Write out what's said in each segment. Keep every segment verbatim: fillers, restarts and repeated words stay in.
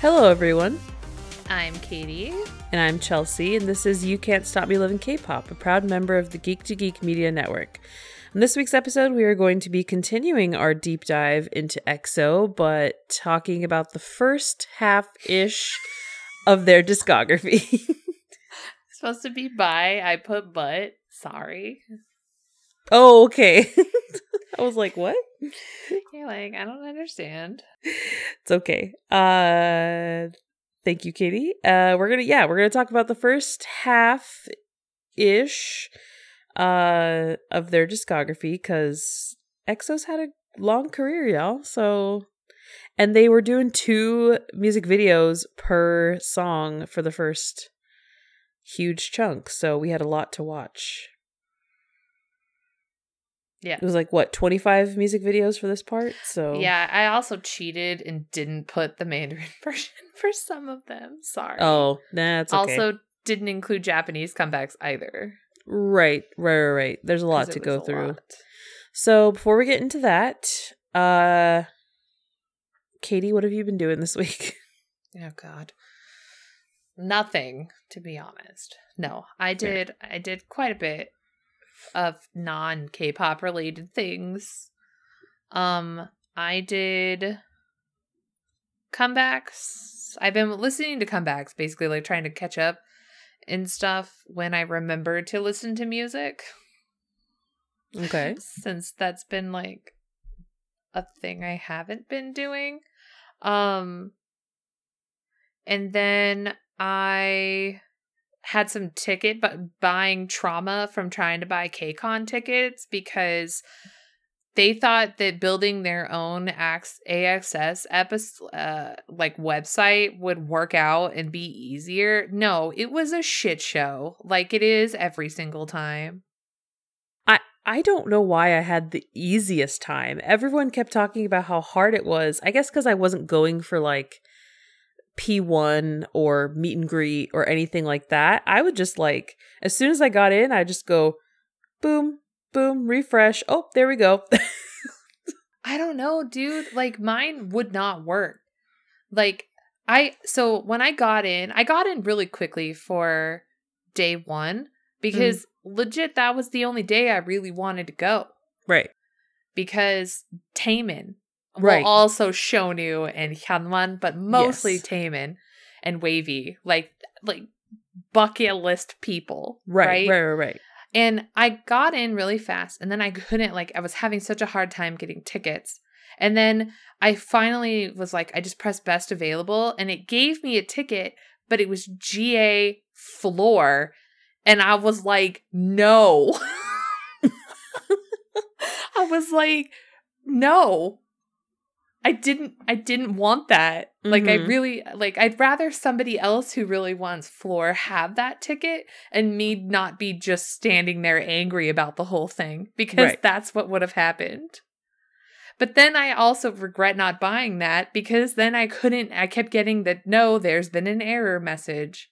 Hello, everyone. I'm Katie. And I'm Chelsea, and this is You Can't Stop Me Loving K-Pop, a proud member of the Geek to Geek Media Network. In this week's episode, we are going to be continuing our deep dive into EXO, but talking about the first half-ish of their discography. It's supposed to be by, I put but, sorry. Oh, okay. I was like, what? You're like, I don't understand. It's okay. Uh, thank you, Katie. Uh, we're gonna, yeah, we're gonna talk about the first half-ish uh, of their discography because EXO's had a long career, y'all. So, and they were doing two music videos per song for the first huge chunk, so we had a lot to watch. Yeah. It was like, what, twenty-five music videos for this part? So yeah, I also cheated and didn't put the Mandarin version for some of them. Sorry. Oh, that's nah, okay. Also didn't include Japanese comebacks either. Right, right, right, right. There's a lot to go through. Lot. So before we get into that, uh, Katie, what have you been doing this week? Oh, God. Nothing, to be honest. No, I did. Fair. I did quite a bit of non K-pop related things. Um, I did comebacks. I've been listening to comebacks, basically, like trying to catch up and stuff when I remember to listen to music. Okay. Since that's been like a thing I haven't been doing. Um, and then I had some ticket but buying trauma from trying to buy KCON tickets because they thought that building their own A X S episode, uh, like website would work out and be easier. No, it was a shit show, like it is every single time. I I don't know why I had the easiest time. Everyone kept talking about how hard it was. I guess because I wasn't going for like P one or meet and greet or anything like that. I would just like, as soon as I got in, I just go, boom, boom, refresh. Oh, there we go. I don't know, dude. Like mine would not work. Like I, so when I got in, I got in really quickly for day one because mm. legit, that was the only day I really wanted to go. Right. Because Taemin. Right. Well, also Shownu and Hyungwon, but mostly yes. Taemin and Wavy, like like bucket list people. Right, right, right, right, right. And I got in really fast, and then I couldn't, like, I was having such a hard time getting tickets. And then I finally was like, I just pressed best available, and it gave me a ticket, but it was G A floor, and I was like, no. I was like, no. I didn't I didn't want that. Like mm-hmm. I really like I'd rather somebody else who really wants floor have that ticket and me not be just standing there angry about the whole thing because right. that's what would have happened. But then I also regret not buying that because then I couldn't I kept getting that no, there's been an error message.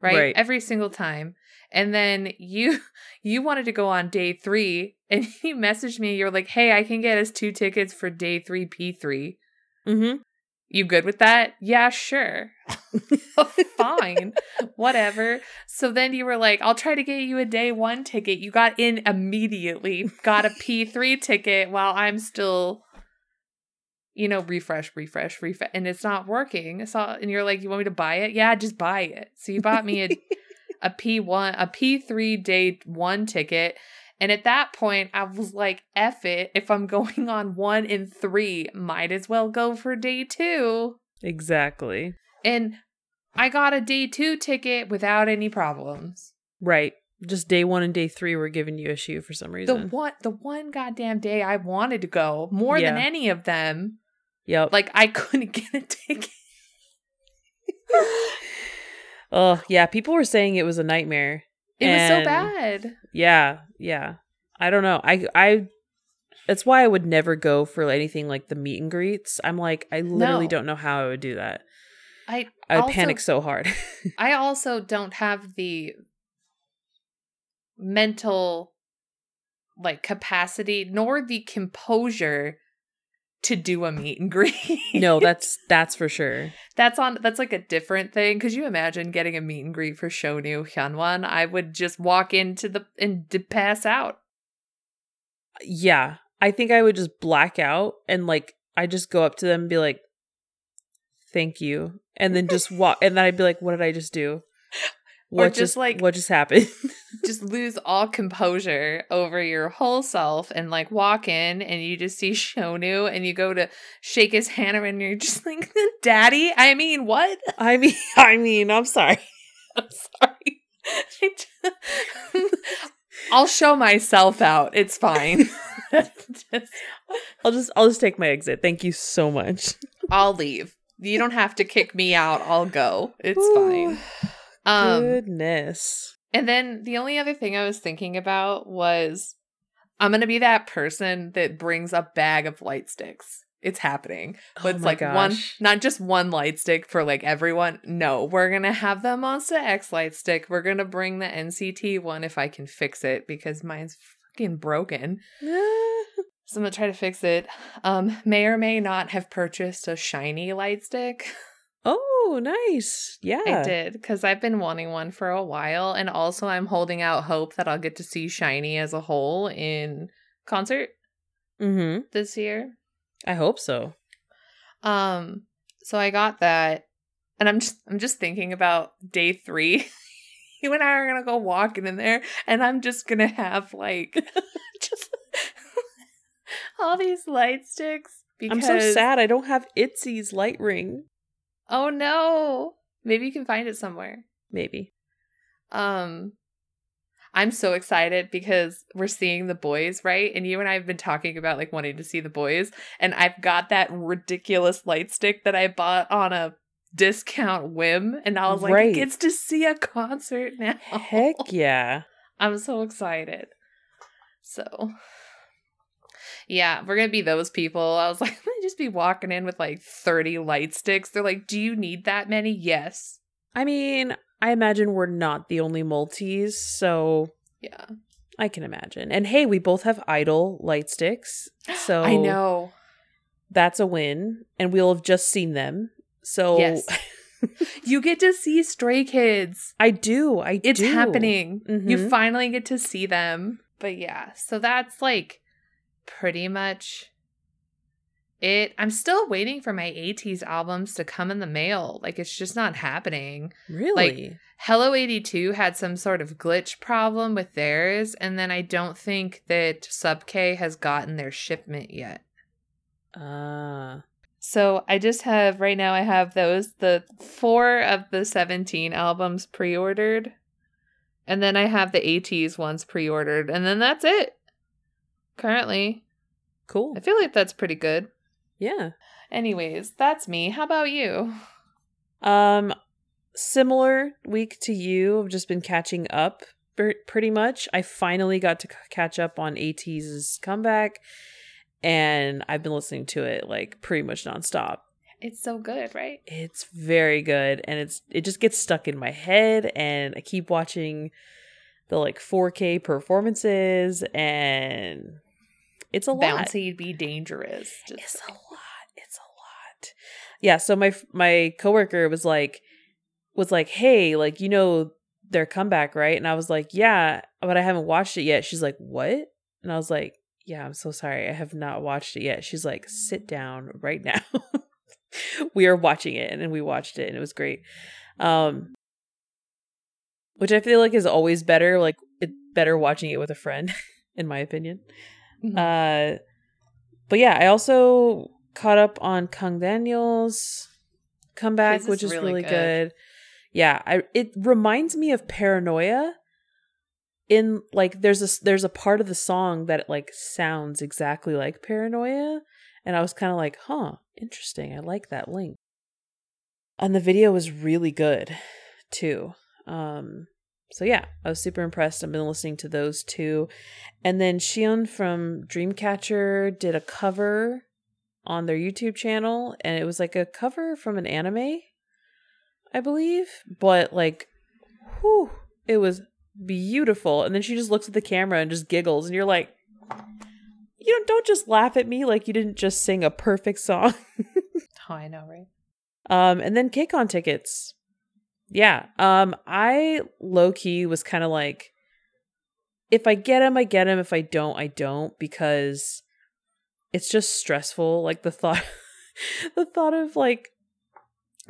Right? right. Every single time. And then you you wanted to go on day three, and you messaged me. You're like, "Hey, I can get us two tickets for day three P three. Mm-hmm. You good with that? Yeah, sure. Fine, whatever." So then you were like, "I'll try to get you a day one ticket." You got in immediately, got a P three ticket while I'm still, you know, refresh, refresh, refresh, and it's not working. So and you're like, "You want me to buy it? Yeah, just buy it." So you bought me a. A P one, a P three day one ticket. And at that point, I was like, F it. If I'm going on one and three, might as well go for day two. Exactly. And I got a day two ticket without any problems. Right. Just day one and day three were giving you issue for some reason. The one, the one goddamn day I wanted to go more yeah. than any of them. Yep. Like I couldn't get a ticket. Oh, yeah. People were saying it was a nightmare. It and was so bad. Yeah. Yeah. I don't know. I, I, that's why I would never go for anything like the meet and greets. I'm like, I literally no. don't know how I would do that. I, I would also panic so hard. I also don't have the mental like capacity nor the composure to do a meet and greet. No, that's that's for sure. That's on. That's like a different thing. Could you imagine getting a meet and greet for Shownu Hyunwon? I would just walk into the and pass out. Yeah, I think I would just black out and like I just go up to them and be like, "Thank you," and then just walk. And then I'd be like, "What did I just do? What or just, just like what just happened?" Just lose all composure over your whole self and like walk in and you just see Shownu and you go to shake his hand and you're just like, "Daddy, I mean, what? I mean, I mean, I'm sorry, I'm sorry. I'll show myself out. It's fine. just, I'll just, I'll just take my exit. Thank you so much. I'll leave. You don't have to kick me out. I'll go. It's Ooh. Fine." Um, Goodness. And then the only other thing I was thinking about was I'm going to be that person that brings a bag of light sticks. It's happening. But oh it's like gosh. one, not just one light stick for like everyone. No, we're going to have the Monsta X light stick. We're going to bring the N C T one if I can fix it because mine's fucking broken. So I'm going to try to fix it. Um, may or may not have purchased a SHINee light stick. Oh, nice. Yeah. I did, because I've been wanting one for a while. And also, I'm holding out hope that I'll get to see SHINee as a whole in concert mm-hmm. this year. I hope so. Um, so I got that. And I'm just I'm just thinking about day three. You and I are going to go walking in there, and I'm just going to have, like, just all these light sticks. Because I'm so sad I don't have Itzy's light ring. Oh, no. Maybe you can find it somewhere. Maybe. Um, I'm so excited because we're seeing the boys, right? And you and I have been talking about, like, wanting to see the boys. And I've got that ridiculous light stick that I bought on a discount whim. And I was like, right. It gets to see a concert now. Heck yeah. I'm so excited. So... yeah, we're going to be those people. I was like, I'm going to just be walking in with like thirty light sticks. They're like, do you need that many? Yes. I mean, I imagine we're not the only Multis, so yeah, I can imagine. And hey, we both have idol light sticks. So I know. That's a win. And we'll have just seen them. So yes. You get to see Stray Kids. I do. I it's do. It's happening. Mm-hmm. You finally get to see them. But yeah, so that's like pretty much it. I'm still waiting for my ATEEZ albums to come in the mail. Like, it's just not happening. Really? Like, Hello eighty-two had some sort of glitch problem with theirs, and then I don't think that Sub K has gotten their shipment yet. Uh. So I just have, right now I have those, the four of the seventeen albums pre-ordered, and then I have the ATEEZ ones pre-ordered, and then that's it. Currently. Cool. I feel like that's pretty good. Yeah. Anyways, that's me. How about you? Um, similar week to you. I've just been catching up pretty much. I finally got to c- catch up on ATEEZ's comeback, and I've been listening to it like pretty much nonstop. It's so good, right? It's very good, and it's it just gets stuck in my head, and I keep watching the like four K performances, and it's a lot. Bouncy be dangerous. Just it's like. a lot. It's a lot. Yeah. So my my coworker was like, was like, hey, like, you know their comeback, right? And I was like, yeah, but I haven't watched it yet. She's like, what? And I was like, yeah, I'm so sorry, I have not watched it yet. She's like, sit down right now. We are watching it, and we watched it, and it was great. Um. Which I feel like is always better, like it better watching it with a friend, in my opinion. Mm-hmm. Uh, but yeah, I also caught up on Kang Daniel's comeback, is which is really, really good. good. Yeah, I, it reminds me of Paranoia. In like, there's a there's a part of the song that it, like sounds exactly like Paranoia, and I was kind of like, huh, interesting. I like that link. And the video was really good, too. Um, so yeah, I was super impressed. I've been listening to those two. And then Shion from Dreamcatcher did a cover on their YouTube channel, and it was like a cover from an anime, I believe, but like, whew, it was beautiful. And then she just looks at the camera and just giggles, and you're like, you know, don't just laugh at me like you didn't just sing a perfect song. Oh, I know, right? Um, and then KCON tickets. Yeah. Um, I low-key was kind of like, if I get them, I get them. If I don't, I don't, because it's just stressful. Like the thought, the thought of like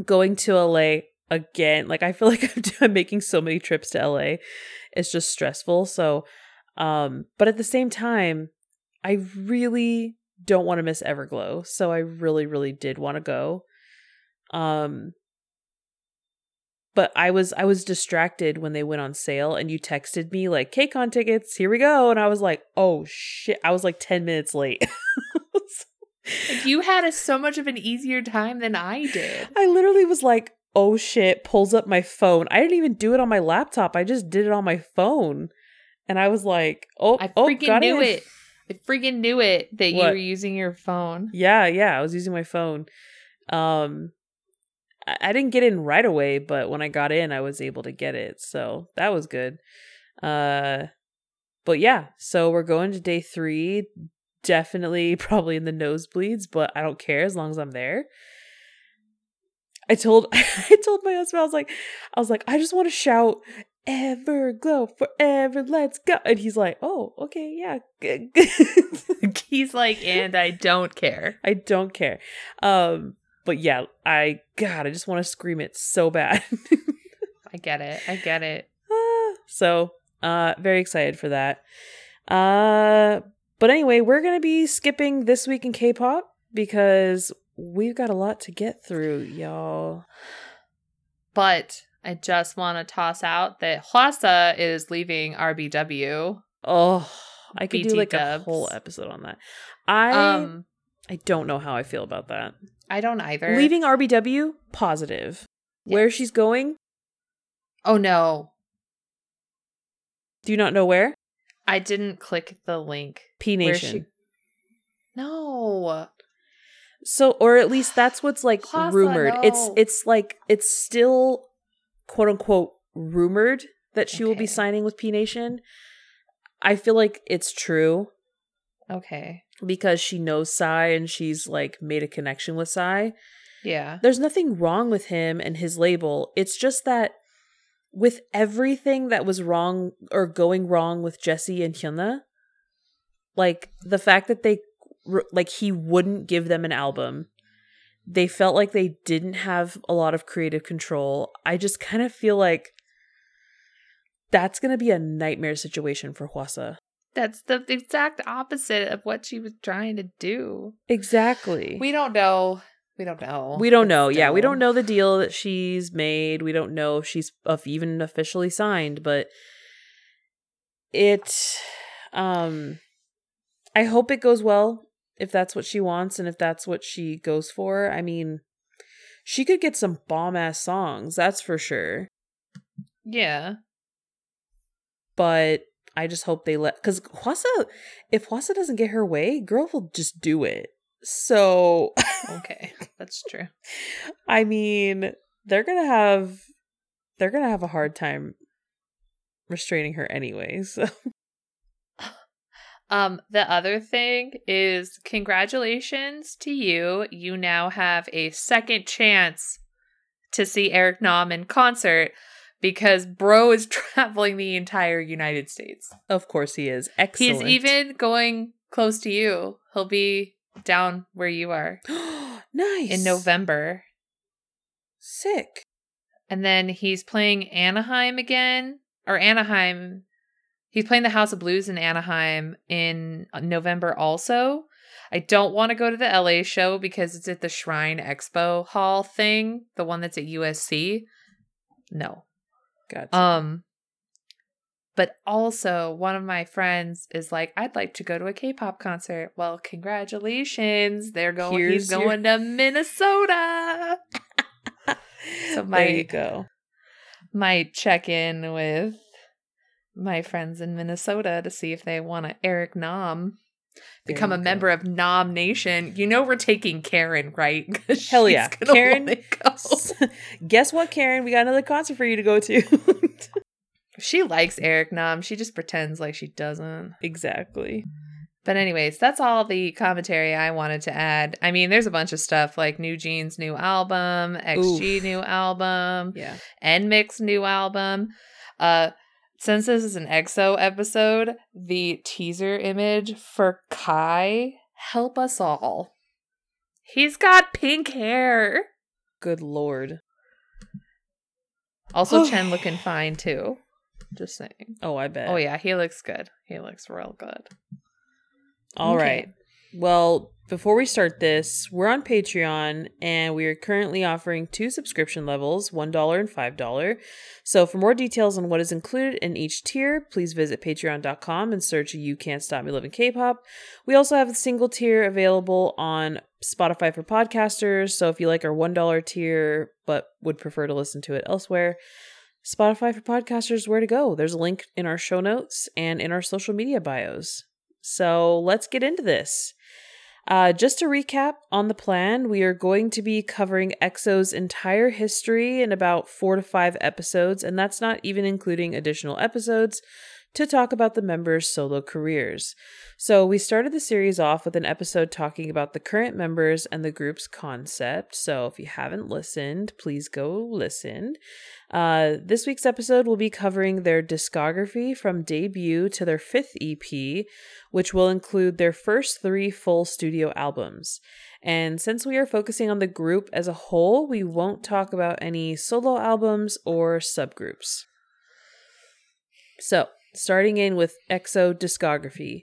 going to L A again, like I feel like I'm, I'm making so many trips to L A. It's just stressful. So, um, but at the same time, I really don't want to miss Everglow. So I really, really did want to go. Um, but I was, I was distracted when they went on sale and you texted me like KCON tickets, here we go. And I was like, oh shit. I was like ten minutes late. You had a, so much of an easier time than I did. I literally was like, oh shit, pulls up my phone. I didn't even do it on my laptop. I just did it on my phone. And I was like, oh, I freaking oh, knew it. I freaking knew it that what? You were using your phone. Yeah. Yeah. I was using my phone. Um, I didn't get in right away, but when I got in, I was able to get it. So that was good. Uh, but yeah, so we're going to day three, definitely probably in the nosebleeds, but I don't care as long as I'm there. I told, I told my husband, I was like, I was like, I just want to shout Everglow forever. Let's go. And he's like, oh, okay. Yeah. He's like, and I don't care. I don't care. Um, But yeah, I, God, I just want to scream it so bad. I get it. I get it. Uh, so, uh, very excited for that. Uh, but anyway, we're going to be skipping This Week in K-pop because we've got a lot to get through, y'all. But I just want to toss out that Hwasa is leaving R B W. Oh, I could B T do like dubs. A whole episode on that. I, um, I don't know how I feel about that. I don't either. Leaving R B W, positive. Yeah. Where she's going? Oh, no. Do you not know where? I didn't click the link. P Nation. She... No. So, or at least that's what's like Hwasa, rumored. No. It's it's like, it's still, quote unquote, rumored that she okay. will be signing with P Nation. I feel like it's true. Okay. Because she knows Psy and she's like made a connection with Psy. Yeah. There's nothing wrong with him and his label. It's just that with everything that was wrong or going wrong with Jessie and Hyuna, like the fact that they, like he wouldn't give them an album, they felt like they didn't have a lot of creative control. I just kind of feel like that's going to be a nightmare situation for Hwasa. That's the exact opposite of what she was trying to do. Exactly. We don't know. We don't know. We don't know. Still. Yeah, we don't know the deal that she's made. We don't know if she's even officially signed, but it, um, I hope it goes well if that's what she wants and if that's what she goes for. I mean, she could get some bomb-ass songs, that's for sure. Yeah. But I just hope they let, because Hwasa, if Hwasa doesn't get her way, girl will just do it. So. Okay. That's true. I mean, they're going to have, they're going to have a hard time restraining her anyway. So. Um, the other thing is congratulations to you. You now have a second chance to see Eric Nam in concert. Because bro is traveling the entire United States. Of course he is. Excellent. He's even going close to you. He'll be down where you are. Nice. In November. Sick. And then he's playing Anaheim again. Or Anaheim. He's playing the House of Blues in Anaheim in November also. I don't want to go to the L A show because it's at the Shrine Expo Hall thing. The one that's at U S C. No. Gotcha. Um, but also one of my friends is like, I'd like to go to a K-pop concert. Well, congratulations. They're going, Here's he's your- going to Minnesota. So my, there you go. My check-in with my friends in Minnesota to see if they want to Eric Nam, become a go. member of Nam Nation. You know, we're taking Karen, right? Hell yeah. Karen, go. Guess what, Karen? We got another concert for you to go to. She likes Eric Nam. She just pretends like she doesn't. Exactly. But anyways, that's all the commentary I wanted to add. I mean, there's a bunch of stuff like New Jeans' new album, X G Oof. new album, yeah, N M I X new album. Uh, since this is an EXO episode, the teaser image for Kai, help us all. He's got pink hair. Good Lord. Also, Chen looking fine, too. Just saying. Oh, I bet. Oh, yeah. He looks good. He looks real good. All okay. right. Well, before we start this, we're on Patreon, and we are currently offering two subscription levels, one dollar and five dollars. So for more details on what is included in each tier, please visit patreon dot com and search You Can't Stop Me Loving K-Pop. We also have a single tier available on Spotify for podcasters. So if you like our one dollar tier but would prefer to listen to it elsewhere, Spotify for podcasters, where to go. There's a link in our show notes and in our social media bios. So let's get into this. Uh, just to recap on the plan, we are going to be covering EXO's entire history in about four to five episodes, and that's not even including additional episodes to talk about the members' solo careers. So we started the series off with an episode talking about the current members and the group's concept. So if you haven't listened, please go listen. Uh, this week's episode will be covering their discography from debut to their fifth E P, which will include their first three full studio albums. And since we are focusing on the group as a whole, we won't talk about any solo albums or subgroups. So, starting in with EXO discography.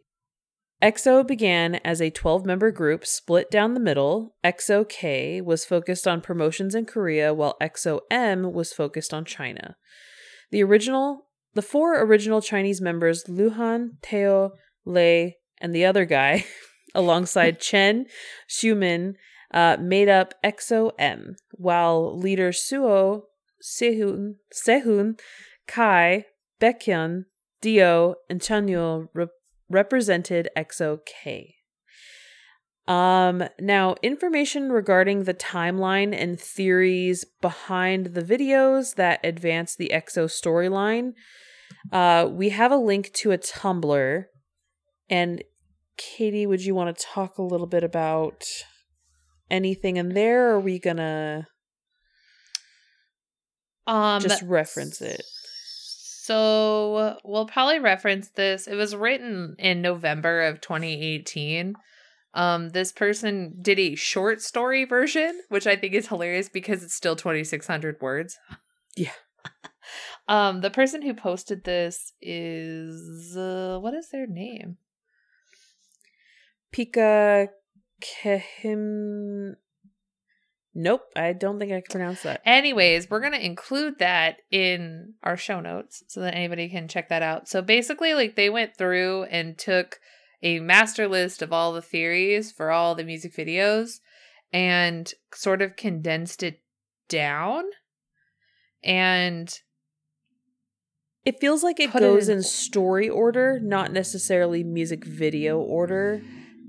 EXO began as a twelve-member group split down the middle. E X O K was focused on promotions in Korea, while E X O M was focused on China. The original, the four original Chinese members, Luhan, Taeo, Lay, and the other guy, alongside Chen, Shumin, uh, made up E X O M, while leader Suho, Sehun, Sehun, Kai, Baekhyun, D O, and Chanyeol rep- represented E X O K. Um, now, information regarding the timeline and theories behind the videos that advance the EXO storyline. Uh, we have a link to a Tumblr. And Katie, would you want to talk a little bit about anything in there? Or are we going to um, just reference it? So we'll probably reference this. It was written in November of twenty eighteen. Um, this person did a short story version, which I think is hilarious because it's still twenty-six hundred words. Yeah. um, the person who posted this is, uh, what is their name? Pika Kehim. Nope, I don't think I can pronounce that. Anyways, we're going to include that in our show notes so that anybody can check that out. So basically, like, they went through and took a master list of all the theories for all the music videos and sort of condensed it down. And it feels like it goes in story order, not necessarily music video order.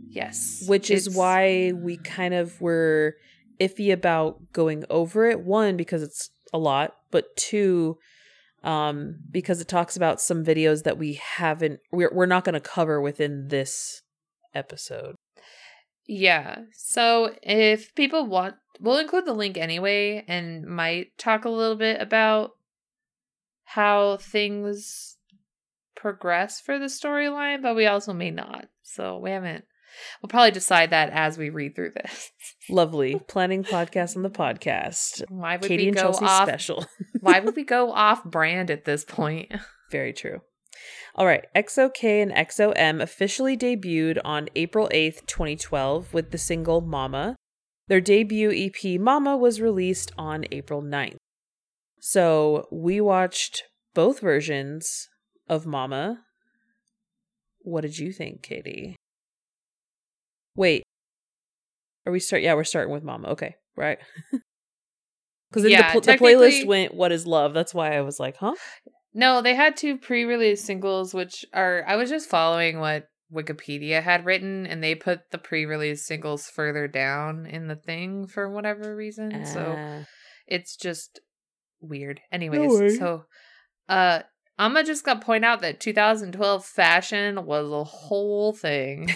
Yes. Which is why we kind of were iffy about going over it. One, because it's a lot, but two, um, because it talks about some videos that we haven't, we're, we're not going to cover within this episode. Yeah. So if people want, we'll include the link anyway, and might talk a little bit about how things progress for the storyline, but we also may not. So we haven't. We'll probably decide that as we read through this. Lovely. Planning podcast on the podcast. Why would Katie we go off special? Why would we go off brand at this point? Very true. All right. E X O K and E X O M officially debuted on April eighth, twenty twelve with the single Mama. Their debut E P Mama was released on April ninth. So we watched both versions of Mama. What did you think, Katie? Wait, are we start? Yeah, we're starting with Mama. Okay, right. Because yeah, the, pl- the playlist went What is Love. That's why I was like, huh? No, they had two pre-release singles, which are, I was just following what Wikipedia had written, and they put the pre-release singles further down in the thing for whatever reason. Uh, so it's just weird. Anyways, no so uh, I'ma just gonna point out that two thousand twelve fashion was a whole thing.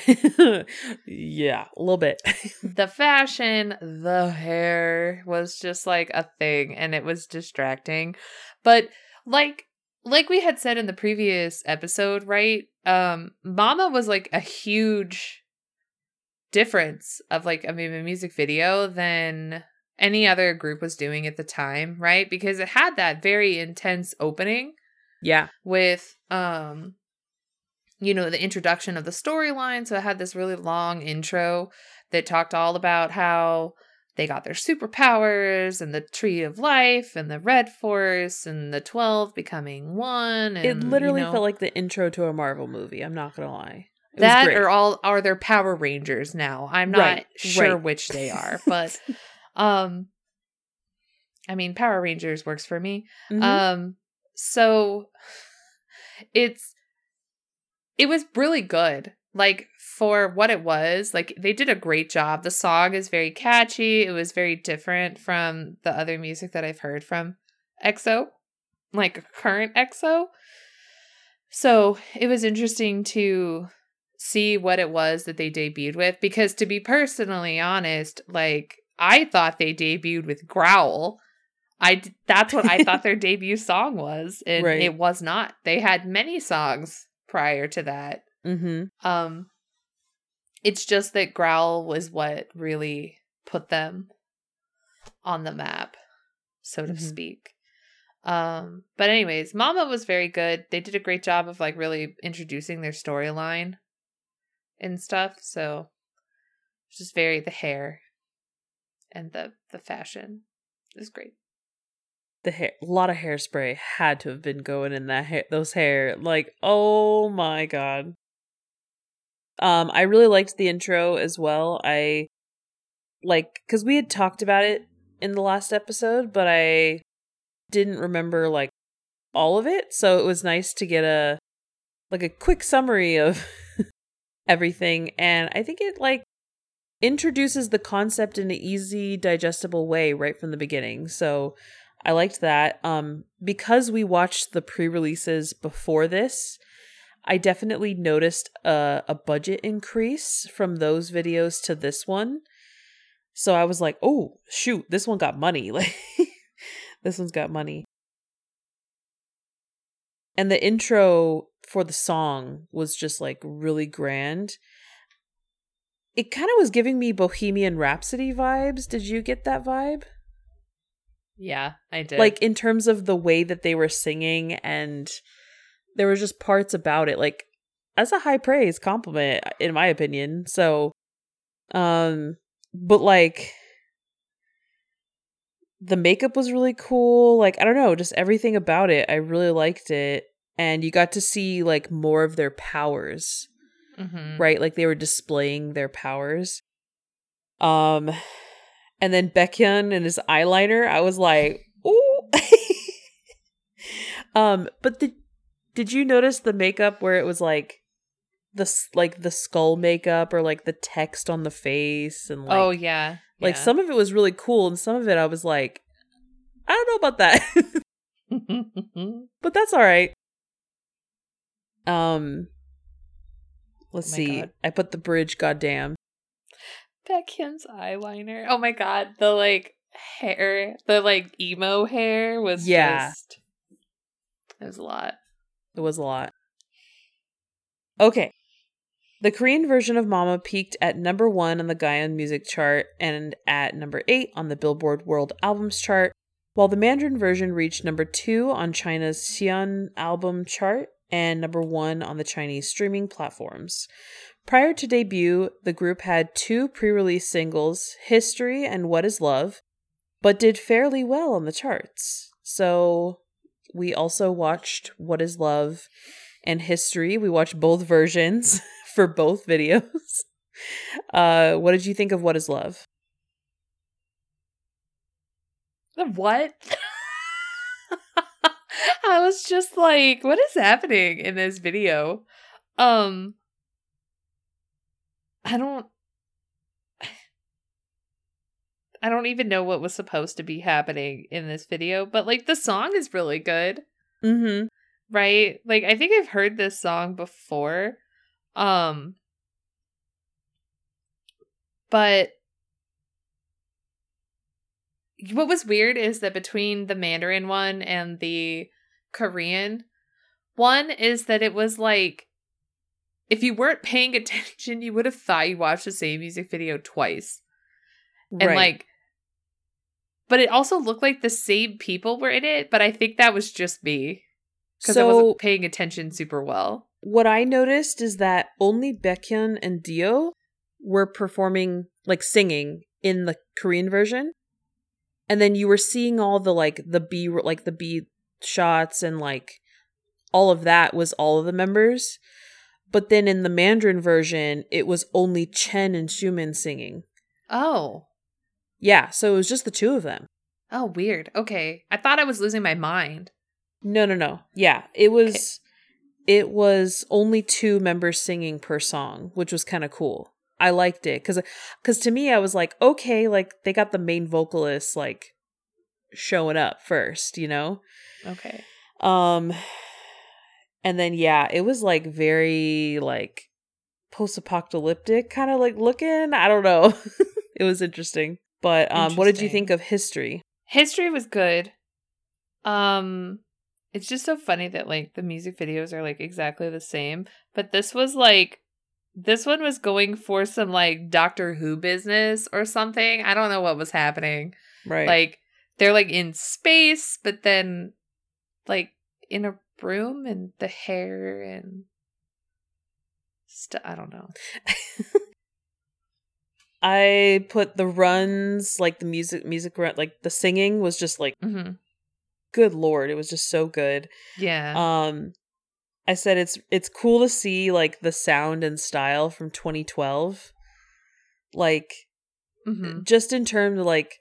Yeah, a little bit. The fashion, the hair was just like a thing, and it was distracting. But like like we had said in the previous episode, right? Um, Mama was like a huge difference of like I mean a music video than any other group was doing at the time, right? Because it had that very intense opening. Yeah. With, um, you know, the introduction of the storyline. So it had this really long intro that talked all about how they got their superpowers and the tree of life and the red force and the twelve becoming one. And, it literally you know, felt like the intro to a Marvel movie. I'm not going to lie. It that or all are their Power Rangers now. I'm not right, sure right. which they are, but, um, I mean, Power Rangers works for me. Mm-hmm. Um, So it's, it was really good, like for what it was, like they did a great job. The song is very catchy. It was very different from the other music that I've heard from EXO, like current EXO. So it was interesting to see what it was that they debuted with, because to be personally honest, like I thought they debuted with Growl. I, that's what I thought their debut song was, and right. it was not. They had many songs prior to that. Mm-hmm. Um, it's just that Growl was what really put them on the map, so to mm-hmm. speak. Um, but anyways, Mama was very good. They did a great job of like really introducing their storyline and stuff. So it's just very the hair and the the fashion is great. The hair, a lot of hairspray had to have been going in that hair, those hair. Like, oh my god. Um, I really liked the intro as well. I like because we had talked about it in the last episode, but I didn't remember like all of it. So it was nice to get a like a quick summary of everything, and I think it like introduces the concept in an easy, digestible way right from the beginning. So. I liked that. Um, because we watched the pre-releases before this, I definitely noticed a, a budget increase from those videos to this one. So I was like, oh, shoot, this one got money. Like, this one's got money. And the intro for the song was just like really grand. It kind of was giving me Bohemian Rhapsody vibes. Did you get that vibe? Yeah, I did. Like in terms of the way that they were singing, and there were just parts about it, like as a high praise compliment, in my opinion. So, um, but like the makeup was really cool. Like, I don't know, just everything about it. I really liked it. And you got to see like more of their powers, mm-hmm. right? Like they were displaying their powers. Um, And then Baekhyun and his eyeliner, I was like, ooh. um, but the, did you notice the makeup where it was like the like the skull makeup or like the text on the face and like, oh yeah, like yeah. some of it was really cool and some of it I was like, I don't know about that, but that's all right. Um, let's oh see. God. I put the bridge. Goddamn. Baekhyun's eyeliner. Oh my god, the like hair, the like emo hair was yeah. just it was a lot. It was a lot. Okay. The Korean version of Mama peaked at number one on the Gaon music chart and at number eight on the Billboard World Albums chart, while the Mandarin version reached number two on China's Xi'an album chart and number one on the Chinese streaming platforms. Prior to debut, the group had two pre-release singles, History and What is Love, but did fairly well on the charts. So we also watched What is Love and History. We watched both versions for both videos. Uh, what did you think of What is Love? What? I was just like, what is happening in this video? Um... I don't, I don't even know what was supposed to be happening in this video, but like the song is really good. Mm-hmm. right? Like, I think I've heard this song before. Um, but what was weird is that between the Mandarin one and the Korean one is that it was like, if you weren't paying attention, you would have thought you watched the same music video twice. And right. like, but it also looked like the same people were in it. But I think that was just me because so, I wasn't paying attention super well. What I noticed is that only Baekhyun and D O were performing, like singing in the Korean version. And then you were seeing all the like the B like the B shots and like all of that was all of the members. But then in the Mandarin version, it was only Chen and Schumann singing. Oh. Yeah, so it was just the two of them. Oh, weird. Okay. I thought I was losing my mind. No, no, no. Yeah, it was okay. It was only two members singing per song, which was kind of cool. I liked it because because to me, I was like, okay, like they got the main vocalist like showing up first, you know? Okay. Um, and then, yeah, it was like very like post-apocalyptic kind of like looking. I don't know. It was interesting. But um, interesting. What did you think of History? History was good. Um, it's just so funny that like the music videos are like exactly the same. But this was like, this one was going for some like Doctor Who business or something. I don't know what was happening. Right. Like they're like in space, but then like in a room and the hair and stuff. I don't know. I put the runs, like the music, music, run, like the singing was just like, mm-hmm. Good Lord. It was just so good. Yeah. Um, I said, it's, it's cool to see like the sound and style from twenty twelve, like mm-hmm. just in terms of like,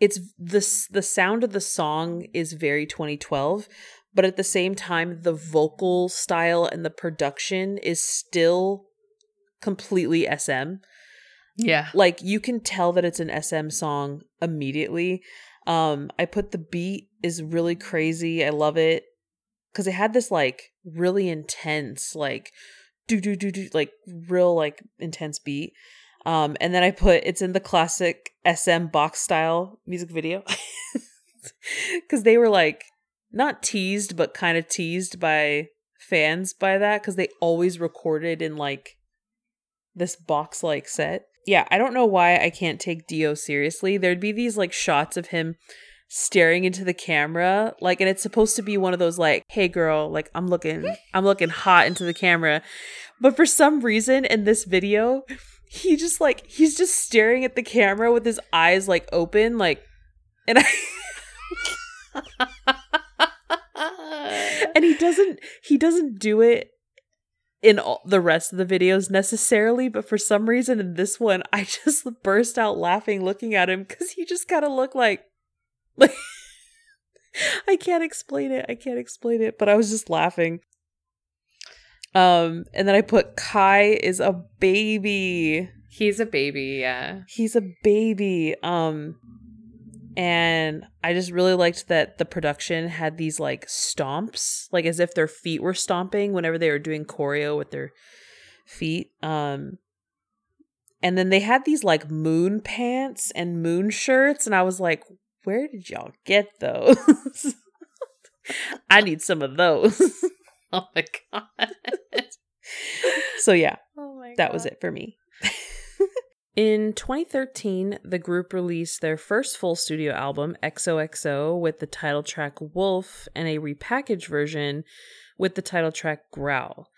it's the, the sound of the song is very twenty twelve, but at the same time, the vocal style and the production is still completely S M. Yeah. Like, you can tell that it's an S M song immediately. Um, I put the beat is really crazy. I love it. Because it had this, like, really intense, like, do-do-do-do, like, real, like, intense beat. Um, and then I put, it's in the classic S M box style music video. Because they were, like, not teased, but kind of teased by fans by that. Because they always recorded in, like, this box-like set. Yeah, I don't know why I can't take D O seriously. There'd be these like shots of him staring into the camera, like, and it's supposed to be one of those like, hey girl, like I'm looking, I'm looking hot into the camera. But for some reason in this video, he just like, he's just staring at the camera with his eyes like open, like, and I, and he doesn't, he doesn't do it in all the rest of the videos necessarily, but for some reason in this one I just burst out laughing looking at him because he just kind of looked like like I can't explain it I can't explain it but I was just laughing. Um and then I put Kai is a baby. He's a baby. Yeah, he's a baby. Um and I just really liked that the production had these like stomps, like as if their feet were stomping whenever they were doing choreo with their feet. Um, and then they had these like moon pants and moon shirts. And I was like, where did y'all get those? I need some of those. Oh my God. So yeah, oh my that God. Was it for me. In twenty thirteen, the group released their first full studio album, X O X O, with the title track Wolf and a repackaged version with the title track Growl.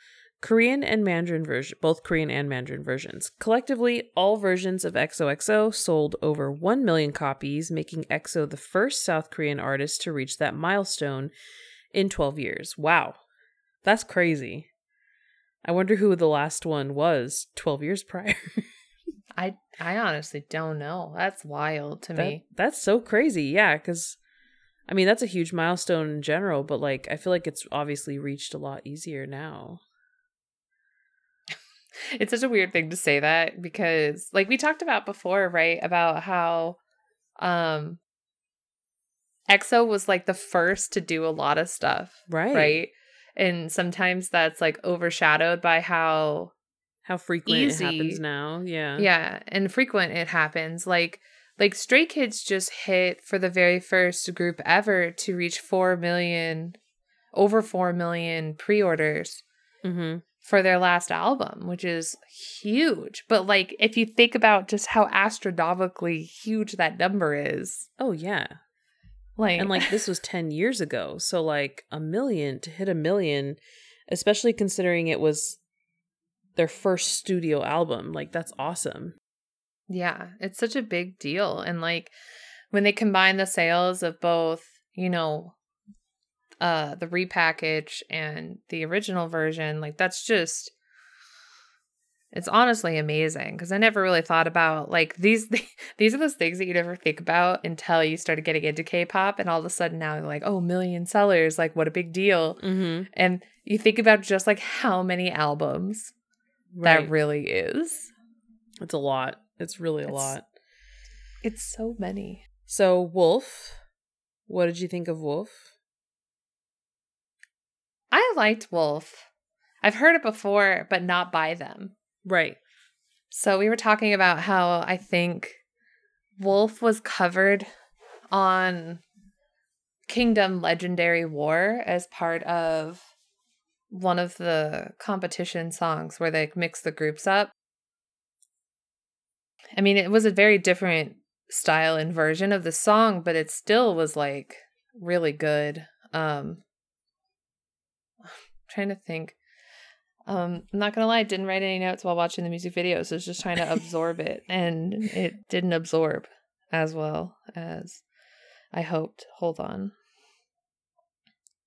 Korean and Mandarin version, both Korean and Mandarin versions. Collectively, all versions of X O X O sold over one million copies, making EXO the first South Korean artist to reach that milestone in twelve years. Wow. That's crazy. I wonder who the last one was twelve years prior. I I honestly don't know. That's wild to that, me. That's so crazy. Yeah, because, I mean, that's a huge milestone in general, but, like, I feel like it's obviously reached a lot easier now. It's such a weird thing to say that because, like, we talked about before, right, about how um, EXO was, like, the first to do a lot of stuff. Right. Right? And sometimes that's like overshadowed by how how frequent easy, it happens now. Yeah. Yeah. And frequent it happens. Like like Stray Kids just hit for the very first group ever to reach four million over four million pre-orders mm-hmm. for their last album, which is huge. But like if you think about just how astronomically huge that number is. Oh yeah. Like, and like this was ten years ago, so like a million to hit a million, especially considering it was their first studio album, like that's awesome. Yeah, it's such a big deal. And like when they combine the sales of both, you know, uh the repackage and the original version, like that's just, it's honestly amazing, because I never really thought about, like, these th- these are those things that you never think about until you started getting into K-pop, and all of a sudden now you're like, oh, million sellers, like, what a big deal. Mm-hmm. And you think about just, like, how many albums right. that really is. It's a lot. It's really a it's, lot. It's so many. So, Wolf, what did you think of Wolf? I liked Wolf. I've heard it before, but not by them. Right. So we were talking about how I think Wolf was covered on Kingdom Legendary War as part of one of the competition songs where they mix the groups up. I mean, it was a very different style and version of the song, but it still was like really good. Um, I'm trying to think. Um, I'm not gonna lie, I didn't write any notes while watching the music video, so I was just trying to absorb it, and it didn't absorb as well as I hoped. Hold on.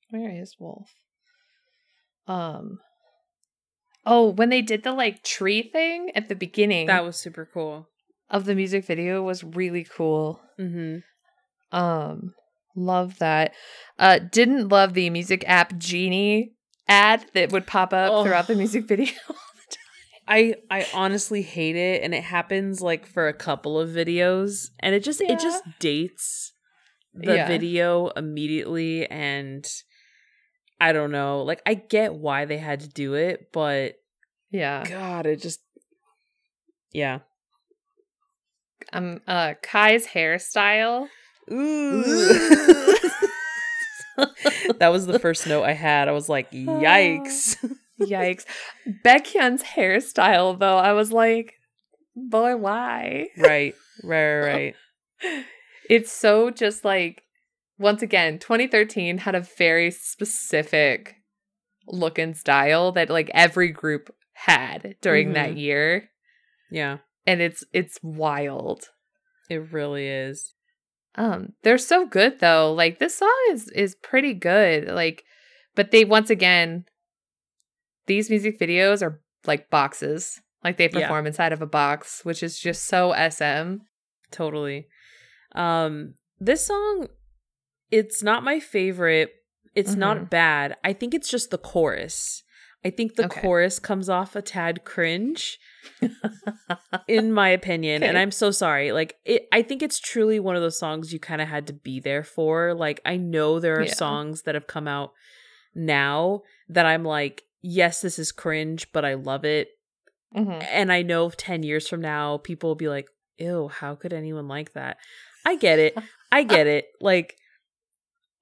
Where is Wolf? Um Oh, when they did the like tree thing at the beginning. That was super cool. Of the music video was really cool. Mm-hmm. Um love that. Uh didn't love the music app Genie ad that would pop up oh. throughout the music video all the time. I, I honestly hate it, and it happens like for a couple of videos, and it just yeah. it just dates the yeah. video immediately, and I don't know, like I get why they had to do it, but yeah, God, it just yeah. Um, uh, Kai's hairstyle. Ooh. That was the first note I had. I was like, yikes. Yikes. Baekhyun's hairstyle, though, I was like, boy, why? Right, right, right. It's so just like, once again, twenty thirteen had a very specific look and style that like every group had during mm-hmm. that year. Yeah. And it's it's wild. It really is. Um, they're so good though. Like this song is, is pretty good. Like, but they, once again, these music videos are like boxes. Like they perform yeah. inside of a box, which is just so S M. Totally. Um, this song, it's not my favorite. It's mm-hmm. not bad. I think it's just the chorus. I think the okay. chorus comes off a tad cringe, in my opinion. Okay. And I'm so sorry. Like, it, I think it's truly one of those songs you kind of had to be there for. Like, I know there are yeah. songs that have come out now that I'm like, yes, this is cringe, but I love it. Mm-hmm. And I know ten years from now, people will be like, ew, how could anyone like that? I get it. I get it. Like,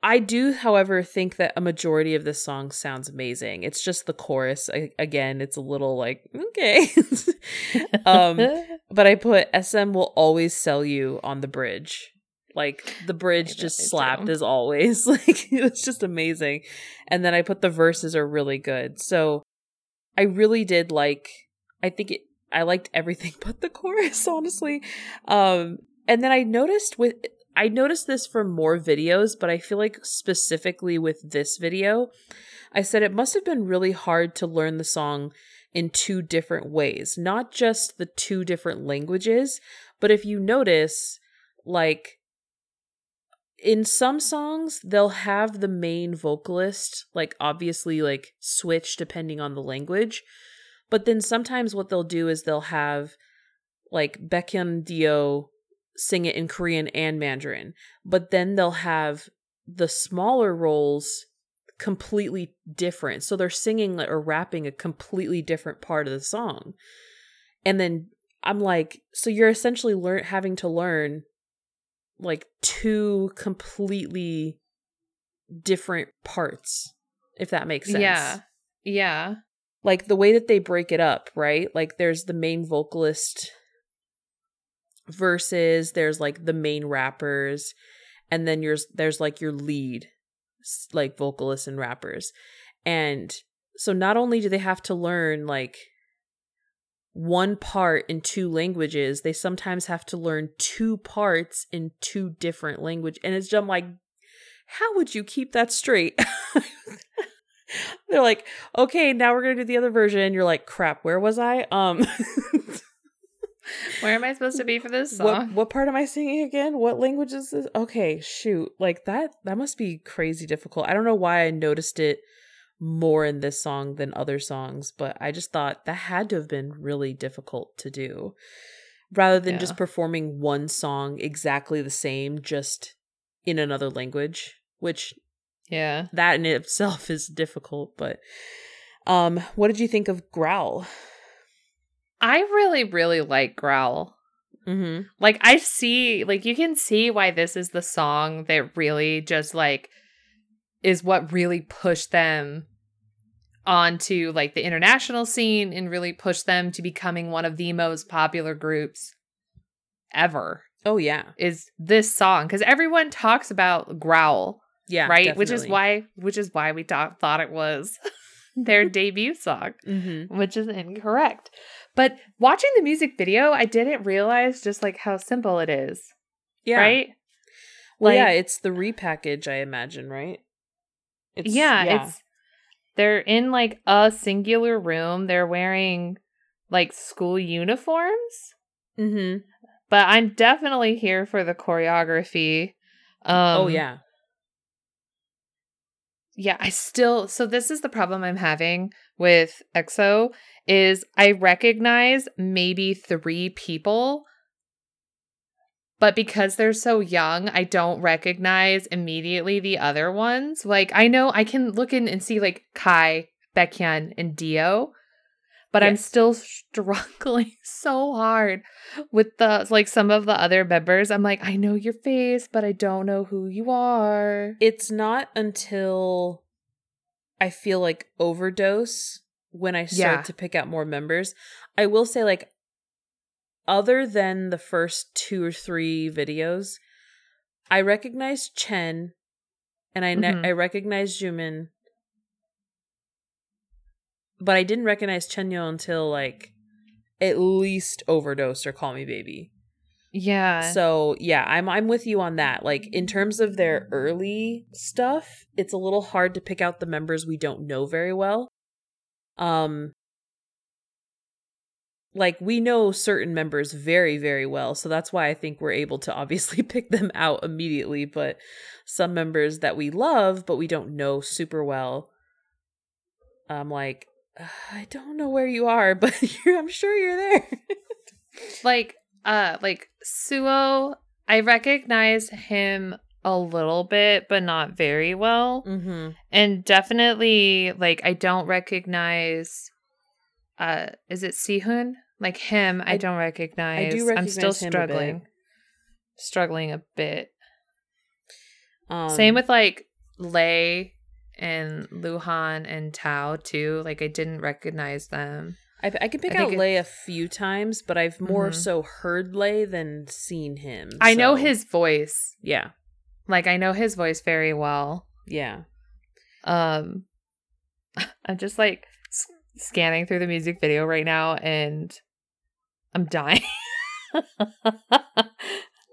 I do, however, think that a majority of this song sounds amazing. It's just the chorus. I, again, it's a little like, okay. um, but I put S M will always sell you on the bridge. Like the bridge just slapped as always. Like it was just amazing. And then I put the verses are really good. So I really did like, I think it, I liked everything but the chorus, honestly. Um, and then I noticed with... I noticed this for more videos, but I feel like specifically with this video, I said it must have been really hard to learn the song in two different ways, not just the two different languages, but if you notice, like in some songs, they'll have the main vocalist, like obviously like switch depending on the language, but then sometimes what they'll do is they'll have like Baekhyun D O sing it in Korean and Mandarin, but then they'll have the smaller roles completely different. So they're singing or rapping a completely different part of the song. And then I'm like, so you're essentially learn having to learn like two completely different parts, if that makes sense. Yeah. Yeah. Like the way that they break it up, right? Like there's the main vocalist versus there's like the main rappers, and then you're, there's like your lead, like vocalists and rappers. And so not only do they have to learn like one part in two languages, they sometimes have to learn two parts in two different languages. And it's just, I'm like, how would you keep that straight? They're like, okay, now we're going to do the other version. And you're like, crap, where was I? Um, where am I supposed to be for this song? What, what part am I singing again? What language is this? Okay, shoot. Like that, that must be crazy difficult. I don't know why I noticed it more in this song than other songs, but I just thought that had to have been really difficult to do rather than yeah. just performing one song exactly the same, just in another language, which... yeah, that in itself is difficult. But um, what did you think of Growl? I really, really like Growl. Mm-hmm. Like I see, like you can see why this is the song that really just like is what really pushed them onto like the international scene and really pushed them to becoming one of the most popular groups ever. Oh, yeah. Is this song, because everyone talks about Growl. Yeah, right. Definitely. Which is why, which is why we thought thought it was their debut song, mm-hmm. which is incorrect. But watching the music video, I didn't realize just like how simple it is. Yeah. Right. Well, like, yeah, it's the repackage, I imagine, right? It's, yeah, yeah. It's they're in like a singular room. They're wearing like school uniforms. Mm-hmm. But I'm definitely here for the choreography. Um, oh yeah. Yeah, I still... So this is the problem I'm having with EXO is I recognize maybe three people, but because they're so young, I don't recognize immediately the other ones. Like, I know I can look in and see, like, Kai, Baekhyun, and D O, but yes. I'm still struggling so hard with, the like, some of the other members. I'm like, I know your face, but I don't know who you are. It's not until I feel like Overdose when I start yeah. to pick out more members. I will say, like, other than the first two or three videos, I recognize Chen, and I, mm-hmm. ne- I recognize Jumin. But I didn't recognize Chanyeol until, like, at least Overdose or Call Me Baby. Yeah. So, yeah, I'm I'm with you on that. Like, in terms of their early stuff, it's a little hard to pick out the members we don't know very well. Um, like, we know certain members very, very well. So that's why I think we're able to obviously pick them out immediately. But some members that we love, but we don't know super well, I'm like... Uh, I don't know where you are, but you're, I'm sure you're there. like, uh, like Suho, I recognize him a little bit, but not very well. Mm-hmm. And definitely, like, I don't recognize. Uh, is it Sehun? Like him, I, I don't recognize. I do recognize. I'm still him struggling, a bit. struggling a bit. Um, Same with like Lay. And Luhan and Tao too. Like I didn't recognize them. I, I can pick I out Lay a few times, but I've more mm-hmm. so heard Lay than seen him. So. I know his voice. Yeah, like I know his voice very well. Yeah. Um, I'm just like s- scanning through the music video right now, and I'm dying.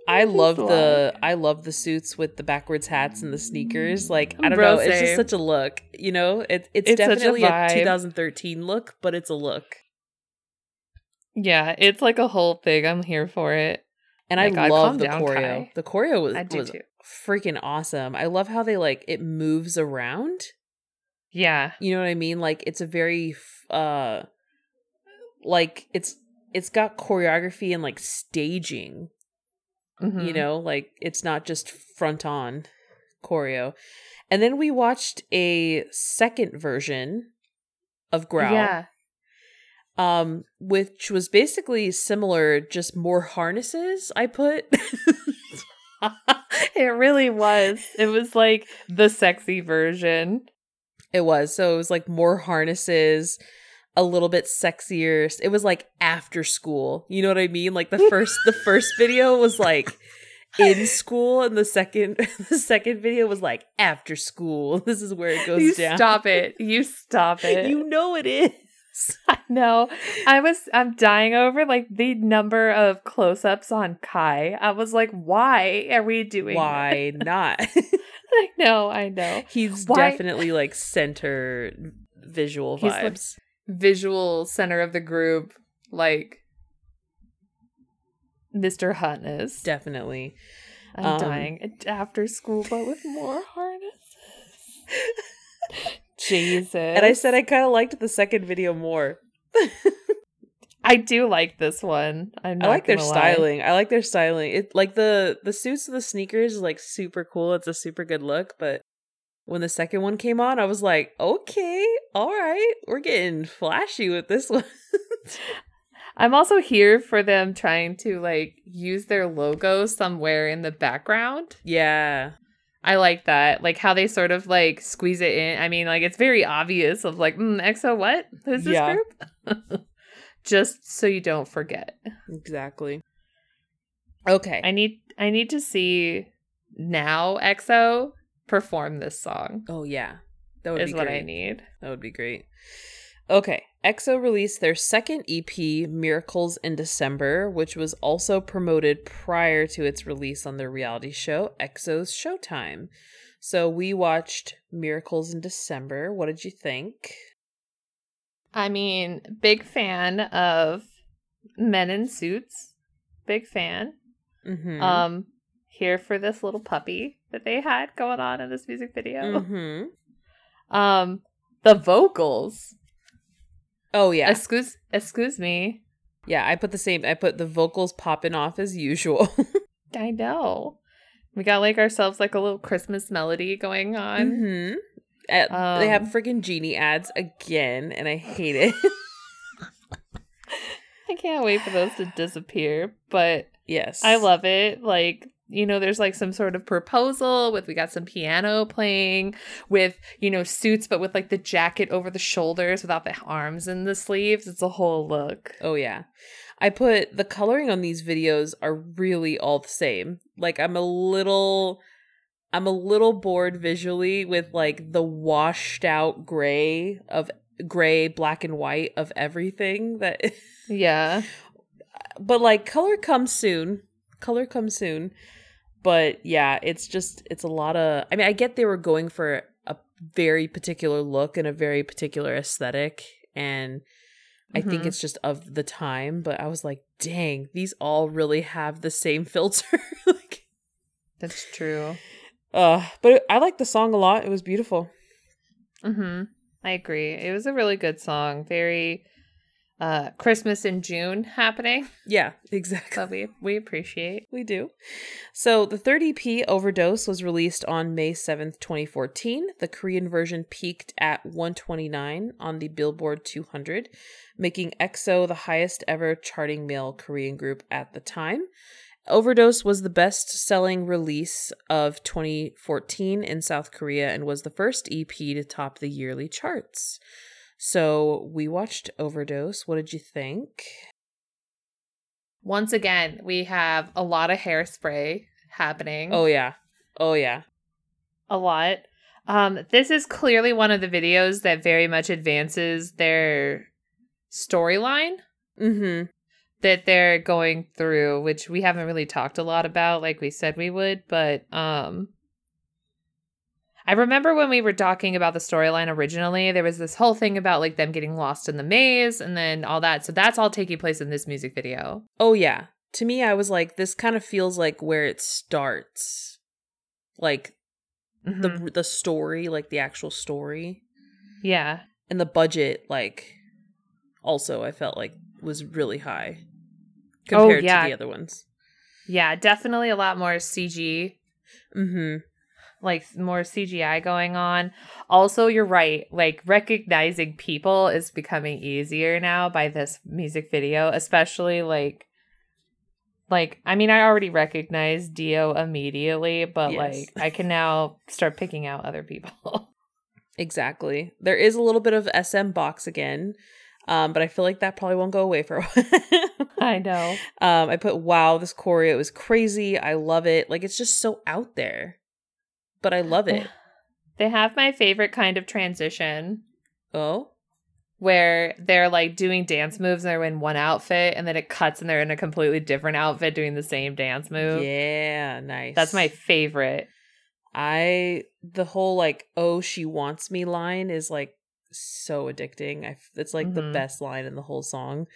I love the I love the suits with the backwards hats and the sneakers. Like I don't Bro know, save. It's just such a look. You know, it, it's, it's definitely a, a twenty thirteen look, but it's a look. Yeah, it's like a whole thing. I'm here for it. And like, I love the down, choreo. Kai. The choreo was, was freaking awesome. I love how they like it moves around. Yeah, you know what I mean. Like it's a very uh, like it's it's got choreography and like staging. Mm-hmm. You know, like it's not just front on choreo. And then we watched a second version of Growl. Yeah. Um, which was basically similar, just more harnesses, I put. It really was. It was like the sexy version. It was. So it was like more harnesses, a little bit sexier. It was like after school. You know what I mean? Like the first the first video was like in school, and the second the second video was like after school. This is where it goes you down. You stop it. You stop it. You know it is. I know. I was I'm dying over like the number of close-ups on Kai. I was like, why are we doing why that? Not? I know, I know. He's why? Definitely like center visual He's vibes. Like, visual center of the group, like Mister Hotness. Definitely. I'm um, dying. After school, but with more harnesses. Jesus. And I said I kind of liked the second video more. I do like this one. I'm not I like their lie. styling. I like their styling. It like the the suits and the sneakers is like super cool. It's a super good look. But when the second one came on, I was like, okay, all right, we're getting flashy with this one. I'm also here for them trying to like use their logo somewhere in the background. Yeah. I like that. Like how they sort of like squeeze it in. I mean, like it's very obvious of like, mm, EXO what? Who's this yeah. group? Just so you don't forget. Exactly. Okay. I need I need to see now EXO perform this song. Oh yeah. That would is be great. What I need. That would be great. Okay. EXO released their second E P, Miracles, in December, which was also promoted prior to its release on their reality show, EXO's Showtime. So we watched Miracles in December. What did you think? I mean, big fan of men in suits. Big fan. Mm-hmm. Um, here for this little puppy that they had going on in this music video. Mm-hmm. Um, the vocals. Oh yeah. Excuse excuse me. Yeah, I put the same I put the vocals popping off as usual. I know. We got like ourselves like a little Christmas melody going on. Mm-hmm. At, um, they have freaking Genie ads again and I hate it. I can't wait for those to disappear, but yes. I love it. Like, you know, there's like some sort of proposal with we got some piano playing with, you know, suits, but with like the jacket over the shoulders without the arms and the sleeves. It's a whole look. Oh, yeah. I put the coloring on these videos are really all the same. Like I'm a little I'm a little bored visually with like the washed out gray of gray, black and white of everything. That yeah. But like color comes soon. Color comes soon. But yeah, it's just, it's a lot of, I mean, I get they were going for a very particular look and a very particular aesthetic. And mm-hmm. I think it's just of the time, but I was like, dang, these all really have the same filter. Like, that's true. Uh, but I liked the song a lot. It was beautiful. Mm-hmm. I agree. It was a really good song. Very Uh, Christmas in June happening. Yeah, exactly. But we, we appreciate. We do. So the third E P, Overdose, was released on May seventh, twenty fourteen. The Korean version peaked at one twenty-nine on the Billboard two hundred, making EXO the highest ever charting male Korean group at the time. Overdose was the best-selling release of twenty fourteen in South Korea and was the first E P to top the yearly charts. So we watched Overdose. What did you think? Once again, we have a lot of hairspray happening. Oh, yeah. Oh, yeah. A lot. Um, this is clearly one of the videos that very much advances their storyline mm-hmm. that they're going through, which we haven't really talked a lot about like we said we would, but um. I remember when we were talking about the storyline originally, there was this whole thing about like them getting lost in the maze and then all that. So that's all taking place in this music video. Oh, yeah. To me, I was like, this kind of feels like where it starts. Like mm-hmm. the the story, like the actual story. Yeah. And the budget, like also I felt like was really high compared oh, yeah. to the other ones. Yeah, definitely a lot more C G. Mm-hmm. like more C G I going on. Also, you're right, like recognizing people is becoming easier now by this music video, especially like like I mean, I already recognized D O immediately, but yes. like I can now start picking out other people. Exactly. There is a little bit of S M box again. Um, but I feel like that probably won't go away for a while. I know. Um, I put, wow, this choreo is crazy. I love it. Like, it's just so out there. But I love it. They have my favorite kind of transition. Oh? Where they're, like, doing dance moves and they're in one outfit. And then it cuts and they're in a completely different outfit doing the same dance move. Yeah, nice. That's my favorite. I, the whole, like, oh, she wants me line is, like, so addicting. I f- it's like mm-hmm. the best line in the whole song.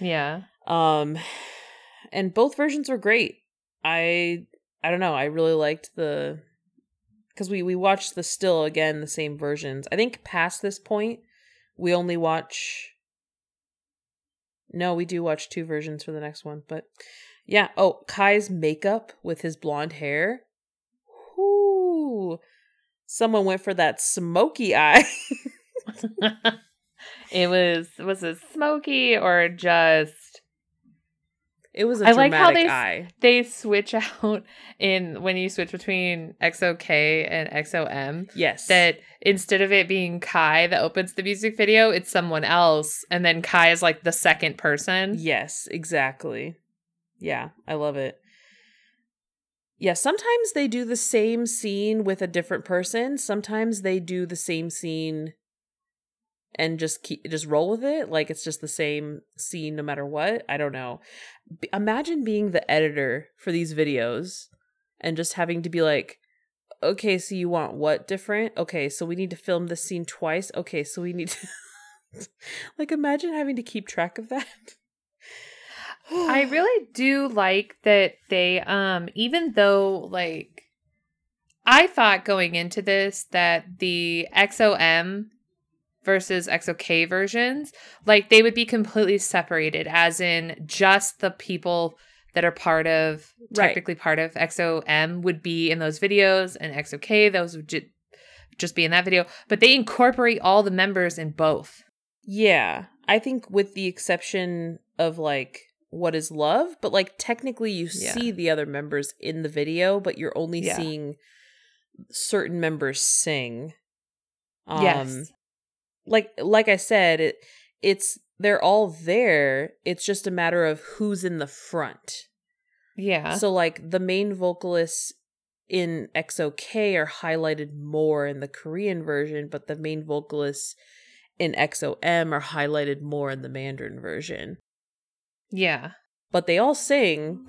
Yeah. Um, and both versions were great. I I don't know. I really liked the because we we watched the still again the same versions. I think past this point we only watch. No, we do watch two versions for the next one, but yeah. Oh, Kai's makeup with his blonde hair. Ooh, someone went for that smoky eye. It was was it smoky or just it was a I dramatic like how they eye. They switch out in when you switch between E X O K and E X O M. Yes, that instead of it being Kai that opens the music video, it's someone else, and then Kai is like the second person. Yes, exactly. Yeah, I love it. Yeah, sometimes they do the same scene with a different person. Sometimes they do the same scene and just keep, just roll with it. Like, it's just the same scene no matter what. I don't know. B- imagine being the editor for these videos and just having to be like, okay, so you want what different? Okay, so we need to film this scene twice. Okay, so we need to... like, imagine having to keep track of that. I really do like that they, um, even though, like, I thought going into this that the E X O M versus E X O K versions, like, they would be completely separated, as in just the people that are part of, technically right. part of E X O M would be in those videos, and E X O K, those would ju- just be in that video. But they incorporate all the members in both. Yeah. I think with the exception of, like, What is Love, but like technically you yeah. see the other members in the video, but you're only yeah. seeing certain members sing. Um, yes, like like I said, it, it's they're all there. It's just a matter of who's in the front. Yeah. So like the main vocalists in E X O K are highlighted more in the Korean version, but the main vocalists in E X O M are highlighted more in the Mandarin version. Yeah. But they all sing.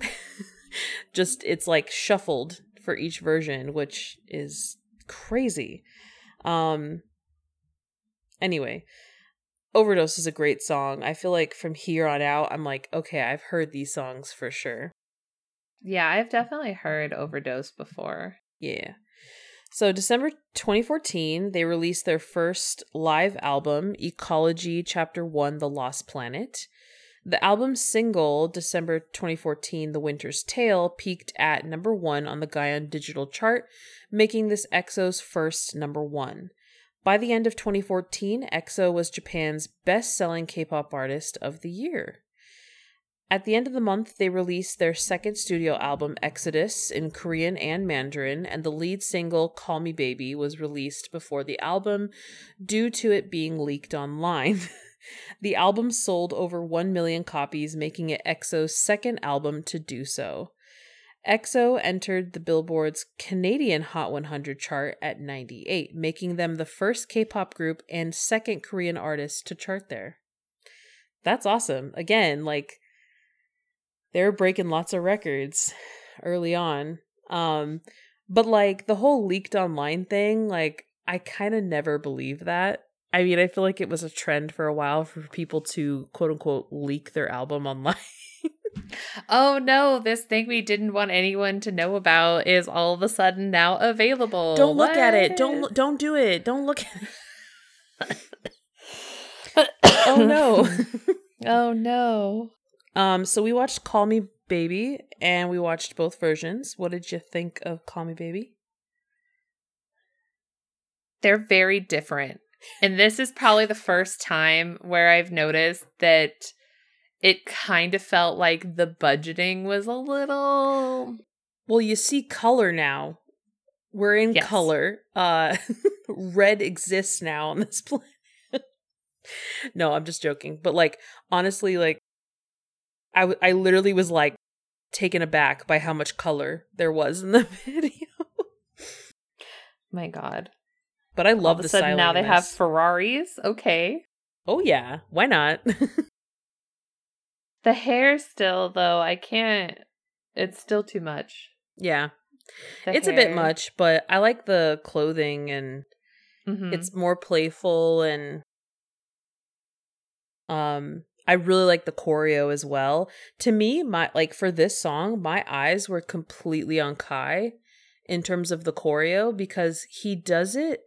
Just it's like shuffled for each version, which is crazy. Um anyway, Overdose is a great song. I feel like from here on out, I'm like, okay, I've heard these songs for sure. Yeah, I've definitely heard Overdose before. Yeah. So December twenty fourteen, they released their first live album, Ecology Chapter One, The Lost Planet. The album's single, December twenty fourteen, The Winter's Tale, peaked at number one on the Gaon digital chart, making this E X O's first number one. By the end of twenty fourteen, E X O was Japan's best-selling K-pop artist of the year. At the end of the month, they released their second studio album, Exodus, in Korean and Mandarin, and the lead single, Call Me Baby, was released before the album due to it being leaked online. The album sold over one million copies, making it E X O's second album to do so. E X O entered the Billboard's Canadian Hot one hundred chart at ninety-eight, making them the first K-pop group and second Korean artist to chart there. That's awesome. Again, like, they're breaking lots of records early on. Um, but, like, the whole leaked online thing, like, I kind of never believed that. I mean, I feel like it was a trend for a while for people to, quote unquote, leak their album online. Oh, no, this thing we didn't want anyone to know about is all of a sudden now available. Don't look what? at it. Don't lo- don't do it. Don't look at it. Oh, no. Oh, no. Um. So we watched Call Me Baby and we watched both versions. What did you think of Call Me Baby? they're very different. And this is probably the first time where I've noticed that it kind of felt like the budgeting was a little... Well, you see color now. We're in yes. color. Uh, red exists now on this planet. No, I'm just joking. But, like, honestly, like, I, w- I literally was, like, taken aback by how much color there was in the video. My God. But I love the silence. All of a sudden now they have Ferraris. Okay. Oh, yeah. Why not? The hair still, though, I can't. It's still too much. Yeah. The it's hair. A bit much, but I like the clothing and mm-hmm. it's more playful and um I really like the choreo as well. To me, my like for this song, my eyes were completely on Kai in terms of the choreo because he does it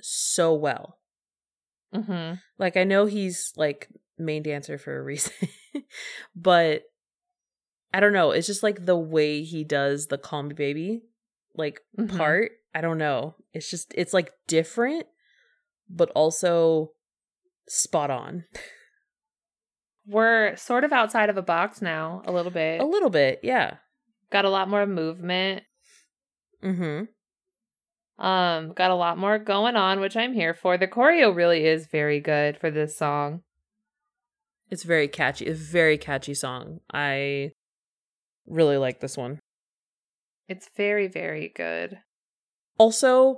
so well. Mm-hmm. Like I know he's like main dancer for a reason, but I don't know. It's just like the way he does the Call Me Baby like mm-hmm. part. I don't know. It's just it's like different, but also spot on. We're sort of outside of a box now, a little bit. A little bit, yeah. Got a lot more movement. Mm-hmm. Um, got a lot more going on, which I'm here for. The choreo really is very good for this song. It's very catchy. It's a very catchy song. I really like this one. It's very, very good. Also,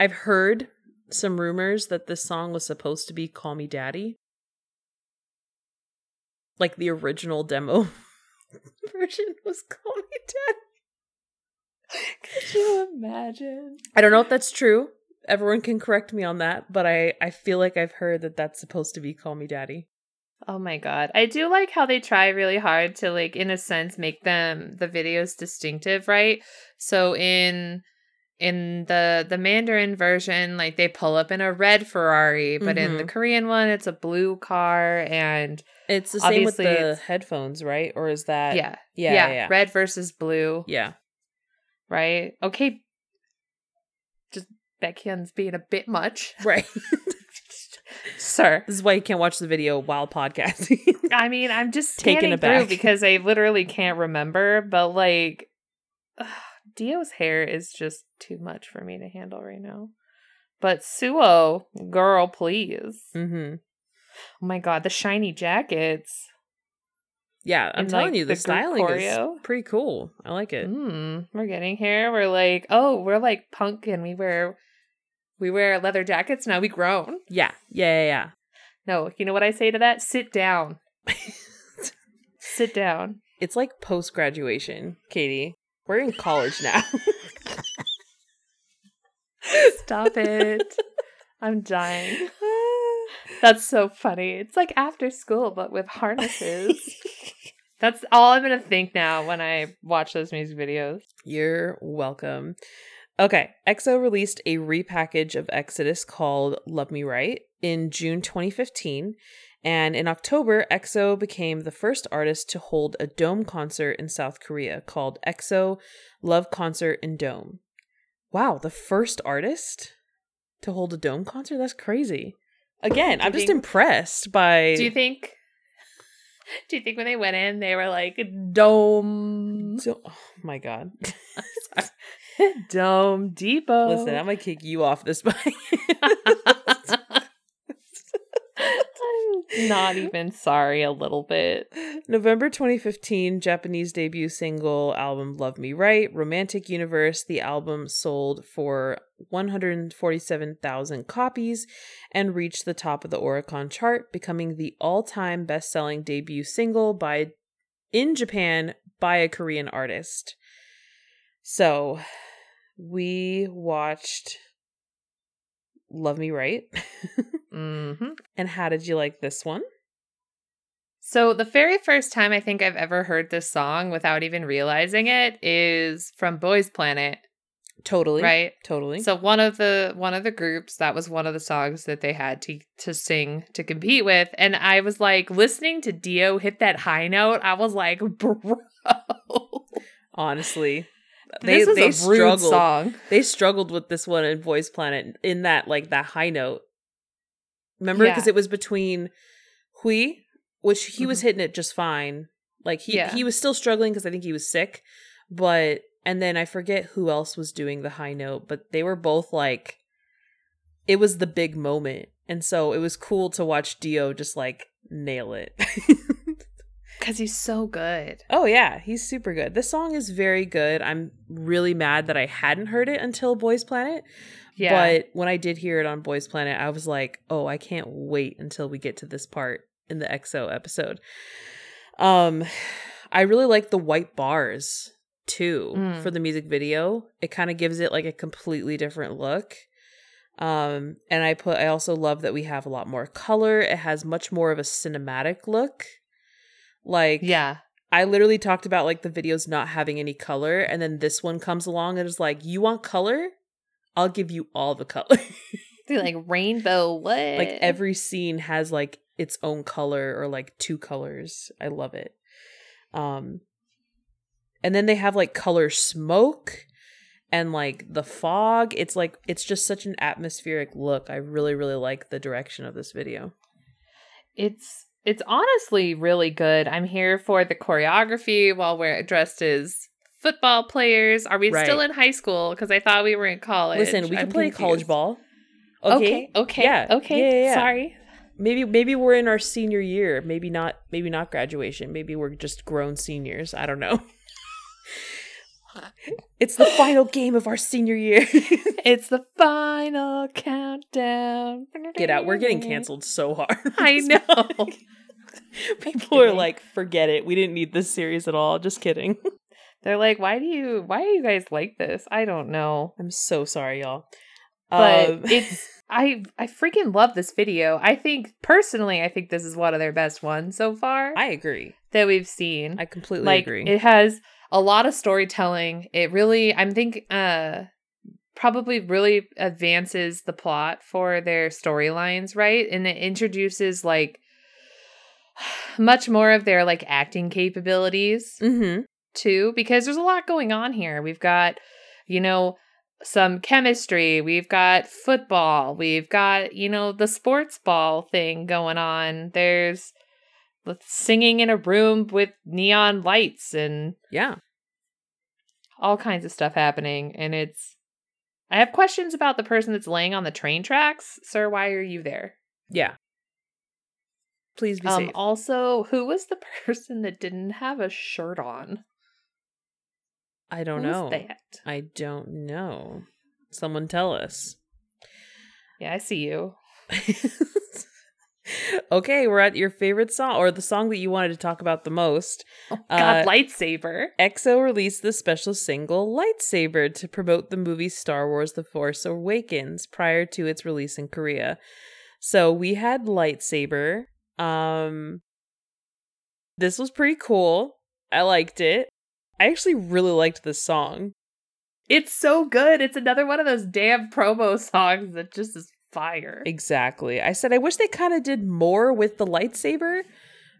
I've heard some rumors that this song was supposed to be Call Me Daddy. Like the original demo version was Call Me Daddy. Could you imagine? I don't know if that's true. Everyone can correct me on that, but I, I feel like I've heard that that's supposed to be Call Me Daddy. Oh my God. I do like how they try really hard to, like, in a sense, make them the videos distinctive, right? So in in the, the Mandarin version, like, they pull up in a red Ferrari, but mm-hmm. in the Korean one, it's a blue car and... It's the same with the headphones, right? Or is that... Yeah. Yeah, yeah. yeah. Red versus blue. Yeah. Right? Okay. Just Baekhyun's being a bit much. Right. Sir. This is why you can't watch the video while podcasting. I mean, I'm just taken aback because I literally can't remember. But, like, ugh, D O's hair is just too much for me to handle right now. But Suho, girl, please. Mm-hmm. Oh my God, the shiny jackets. Yeah, I'm and telling like you, the, the styling choreo is pretty cool. I like it. Mm, we're getting here. We're like, oh, we're like punk and we wear we wear leather jackets. Now we grown. Yeah. yeah, yeah, yeah. No, you know what I say to that? Sit down. Sit down. It's like post-graduation, Katie. We're in college now. Stop it. I'm dying. That's so funny. It's like after school, but with harnesses. That's all I'm going to think now when I watch those music videos. You're welcome. Okay. EXO released a repackage of Exodus called Love Me Right in June twenty fifteen. And in October, EXO became the first artist to hold a dome concert in South Korea called EXO Love Concert in Dome. Wow. The first artist to hold a dome concert? That's crazy. Again, I'm just think, impressed by... Do you think... Do you think when they went in, they were like, Dome... Do- oh, my God. Dome Depot. Listen, I'm going to kick you off this bike. I'm not even sorry a little bit. November twenty fifteen, Japanese debut single album Love Me Right, Romantic Universe. The album sold for one hundred forty-seven thousand copies and reached the top of the Oricon chart, becoming the all-time best-selling debut single by in Japan by a Korean artist. So, we watched Love Me Right. Mm-hmm. And how did you like this one? So the very first time I think I've ever heard this song without even realizing it is from Boys Planet. Totally. Right? Totally. So one of the one of the groups, that was one of the songs that they had to, to sing to compete with. And I was like, listening to D O hit that high note, I was like, bro. Honestly. they this they is a rude struggled song. They struggled with this one in Boys Planet in that like that high note. Remember, because yeah. it was between Hui, which he mm-hmm. was hitting it just fine. Like he yeah. he was still struggling because I think he was sick, but and then I forget who else was doing the high note, but they were both like, it was the big moment, and so it was cool to watch D O just like nail it. Because he's so good. Oh, yeah. He's super good. This song is very good. I'm really mad that I hadn't heard it until Boys Planet. Yeah. But when I did hear it on Boys Planet, I was like, oh, I can't wait until we get to this part in the E X O episode. Um, I really like the white bars, too, mm. for the music video. It kind of gives it like a completely different look. Um, and I put, I also love that we have a lot more color. It has much more of a cinematic look. Like, yeah, I literally talked about like the videos not having any color, and then this one comes along and is like, "You want color? I'll give you all the color." Like rainbow, what? Like every scene has like its own color or like two colors. I love it. Um, and then they have like color smoke and like the fog. It's like it's just such an atmospheric look. I really, really like the direction of this video. It's. It's honestly really good. I'm here for the choreography while we're dressed as football players. Are we right. still in high school? Because I thought we were in college. Listen, we I'm can play confused. college ball. Okay. Okay. Okay. Yeah. Okay. Yeah, yeah, yeah. Sorry. Maybe maybe we're in our senior year. Maybe not. Maybe not graduation. Maybe we're just grown seniors. I don't know. It's the final game of our senior year. It's the final countdown. Get out. We're getting canceled so hard. I know. People are like, forget it. We didn't need this series at all. Just kidding. They're like, why do you why are you guys like this? I don't know. I'm so sorry, y'all. But um, it's I I freaking love this video. I think personally, I think this is one of their best ones so far. I agree. That we've seen. I completely like, agree. It has a lot of storytelling. It really, I'm think, uh, probably really advances the plot for their storylines, right? And it introduces like much more of their like acting capabilities mm-hmm. too, because there's a lot going on here. We've got, you know, some chemistry. We've got football. We've got, you know, the sports ball thing going on. There's singing in a room with neon lights and yeah, all kinds of stuff happening. And it's, I have questions about the person that's laying on the train tracks. Sir, why are you there? Yeah. Please be um, safe. Also, who was the person that didn't have a shirt on? I don't Who's know. That? I don't know. Someone tell us. Yeah, I see you. Okay, we're at your favorite song, or the song that you wanted to talk about the most. Oh, God, uh, Lightsaber. E X O released the special single Lightsaber to promote the movie Star Wars The Force Awakens prior to its release in Korea. So we had Lightsaber. Um, this was pretty cool. I liked it. I actually really liked this song. It's so good. It's another one of those damn promo songs that just is fire. Exactly. I said I wish they kind of did more with the lightsaber,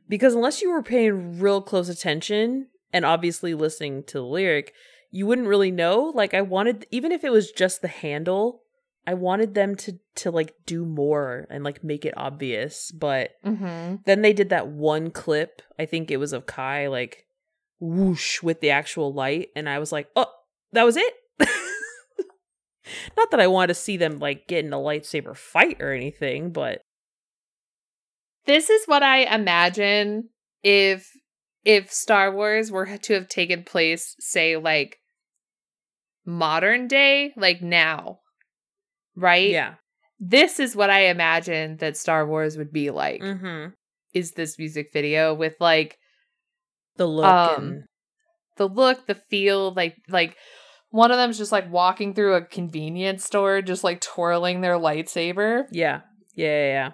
because unless you were paying real close attention and obviously listening to the lyric, you wouldn't really know. Like I wanted, even if it was just the handle, I wanted them to to like do more and like make it obvious. But mm-hmm. then they did that one clip. I think it was of Kai like whoosh with the actual light, and I was like, oh, that was it. Not that I want to see them, like, get in a lightsaber fight or anything, but... This is what I imagine if if Star Wars were to have taken place, say, like, modern day, like, now. Right? Yeah. This is what I imagine that Star Wars would be like. Mm-hmm. Is this music video with, like... The look um, and... The look, the feel, like like... One of them's just like walking through a convenience store, just like twirling their lightsaber. Yeah. Yeah, yeah, yeah.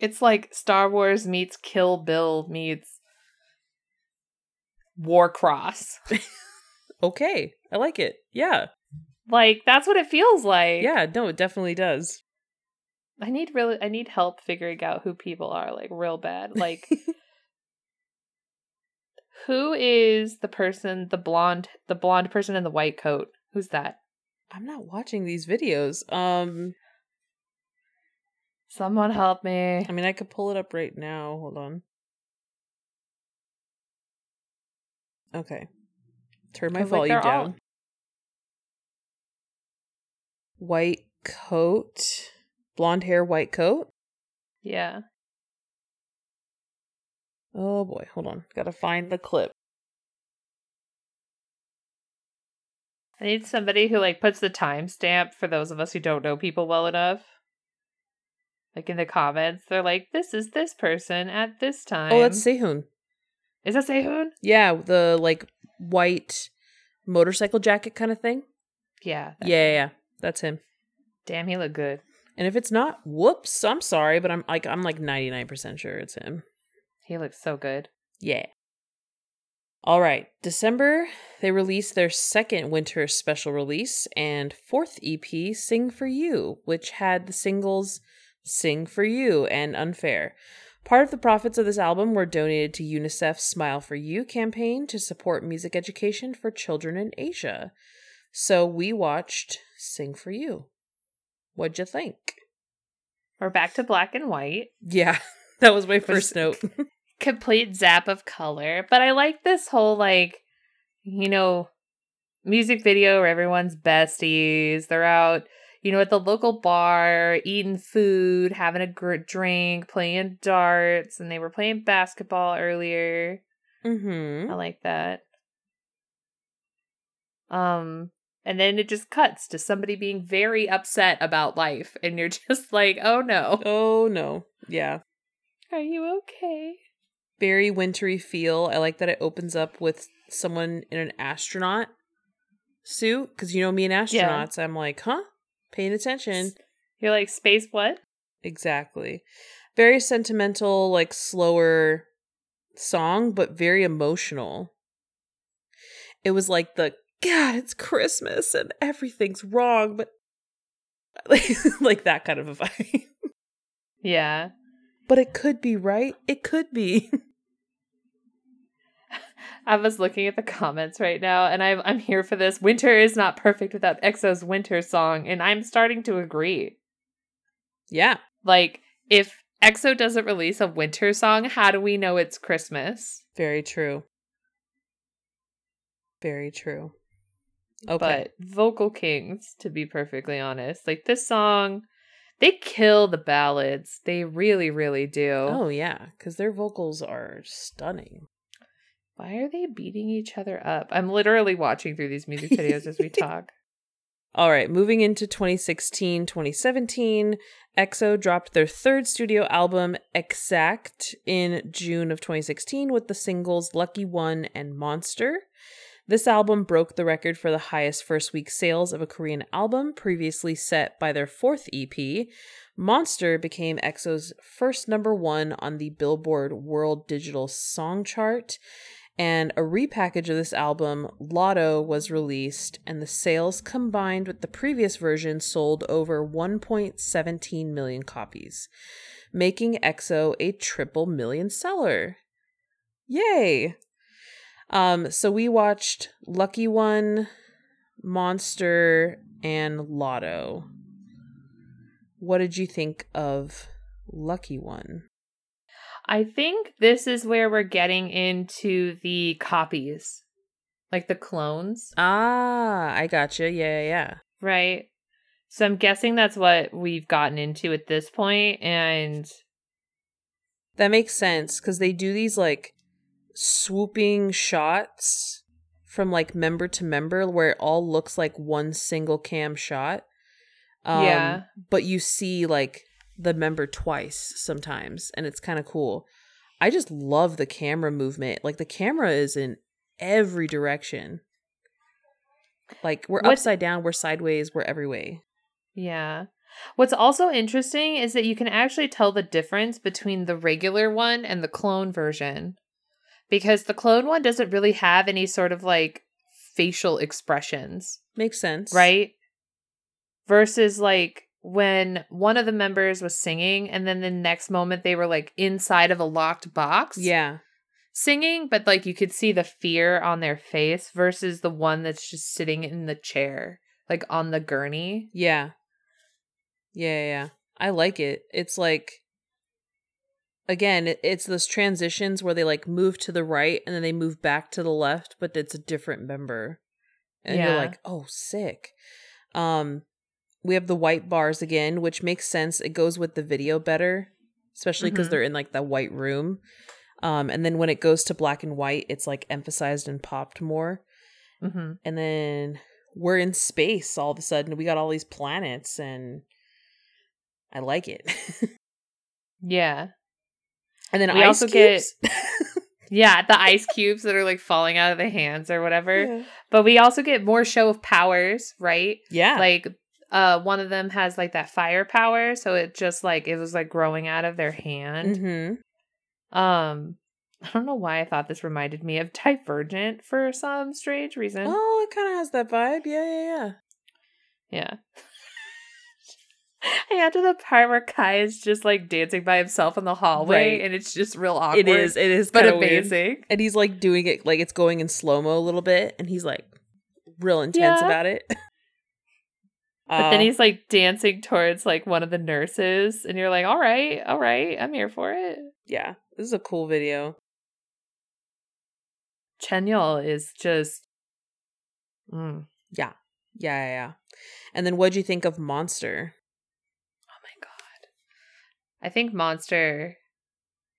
It's like Star Wars meets Kill Bill meets Warcross. Okay. I like it. Yeah. Like, that's what it feels like. Yeah, no, it definitely does. I need really I need help figuring out who people are, like, real bad. Like Who is the person, the blonde, the blonde person in the white coat? Who's that? I'm not watching these videos. Um, someone help me. I mean, I could pull it up right now. Hold on. Okay. Turn my volume like down. All... White coat. Blonde hair, white coat? Yeah. Oh boy, hold on. Gotta find the clip. I need somebody who like puts the timestamp for those of us who don't know people well enough. Like in the comments, they're like, this is this person at this time. Oh, that's Sehun. Is that Sehun? Yeah, the like white motorcycle jacket kind of thing. Yeah. Yeah, yeah, yeah. That's him. Damn, he looked good. And if it's not, whoops, I'm sorry, but I'm like I'm like ninety-nine percent sure it's him. He looks so good. Yeah. All right. December, they released their second winter special release and fourth E P, Sing For You, which had the singles Sing For You and Unfair. Part of the profits of this album were donated to UNICEF's Smile For You campaign to support music education for children in Asia. So we watched Sing For You. What'd you think? We're back to black and white. Yeah, that was my first note. Complete zap of color. But I like this whole, like, you know, music video where everyone's besties. They're out, you know, at the local bar, eating food, having a gr- drink, playing darts. And they were playing basketball earlier. Mm-hmm. I like that. Um... And then it just cuts to somebody being very upset about life. And you're just like, oh, no. Oh, no. Yeah. Are you okay? Very wintry feel. I like that it opens up with someone in an astronaut suit. Because you know me and astronauts. Yeah. I'm like, huh? Paying attention. You're like, space what? Exactly. Very sentimental, like slower song, but very emotional. It was like the... God, it's Christmas and everything's wrong, but like, like that kind of a vibe. Yeah. But it could be, right? It could be. I was looking at the comments right now, and I'm I'm here for this. Winter is not perfect without EXO's winter song, and I'm starting to agree. Yeah. Like, if EXO doesn't release a winter song, how do we know it's Christmas? Very true. Very true. Okay. But vocal kings, to be perfectly honest. Like, this song, they kill the ballads. They really, really do. Oh, yeah. Because their vocals are stunning. Why are they beating each other up? I'm literally watching through these music videos as we talk. All right. Moving into twenty sixteen, twenty seventeen, EXO dropped their third studio album, Exact, in June of twenty sixteen with the singles Lucky One and Monster. This album broke the record for the highest first-week sales of a Korean album, previously set by their fourth E P. Monster became EXO's first number one on the Billboard World Digital Song Chart, and a repackage of this album, Lotto, was released, and the sales combined with the previous version sold over one point one seven million copies, making EXO a triple million seller. Yay! Um, so we watched Lucky One, Monster, and Lotto. What did you think of Lucky One? I think this is where we're getting into the copies, like the clones. Ah, I gotcha. Yeah, yeah, yeah. Right. So I'm guessing that's what we've gotten into at this point, and that makes sense because they do these like swooping shots from like member to member where it all looks like one single cam shot. Um, yeah. But you see like the member twice sometimes, and it's kind of cool. I just love the camera movement. Like the camera is in every direction. Like we're What's- upside down, we're sideways, we're every way. Yeah. What's also interesting is that you can actually tell the difference between the regular one and the clone version. Because the clone one doesn't really have any sort of, like, facial expressions. Makes sense. Right? Versus, like, when one of the members was singing and then the next moment they were, like, inside of a locked box. Yeah. singing, but like you could see the fear on their face versus the one that's just sitting in the chair, like on the gurney. Yeah. Yeah, yeah. I like it. It's like, again, it's those transitions where they like move to the right and then they move back to the left, but it's a different member. And yeah. You're like, oh, sick. Um, we have the white bars again, which makes sense. It goes with the video better, especially because mm-hmm. they're in like the white room. Um, and then when it goes to black and white, it's like emphasized and popped more. Mm-hmm. And then we're in space all of a sudden. We got all these planets and I like it. Yeah. And then we ice also cubes. Get, yeah, the ice cubes that are like falling out of the hands or whatever. Yeah. But we also get more show of powers, right? Yeah. Like uh, one of them has like that fire power. So it just like, it was like growing out of their hand. Mm-hmm. Um, I don't know why I thought this reminded me of Divergent for some strange reason. Oh, it kind of has that vibe. Yeah, yeah, yeah. Yeah. And after the part where Kai is just like dancing by himself in the hallway, right. And it's just real awkward. It is, it is, but amazing. Weird. And he's like doing it like it's going in slow mo a little bit, and he's like real intense yeah. about it. But uh, then he's like dancing towards like one of the nurses, and you're like, "All right, all right, I'm here for it." Yeah, this is a cool video. Chanyeol is just, mm. yeah, yeah, yeah. And then, what'd you think of Monster? I think Monster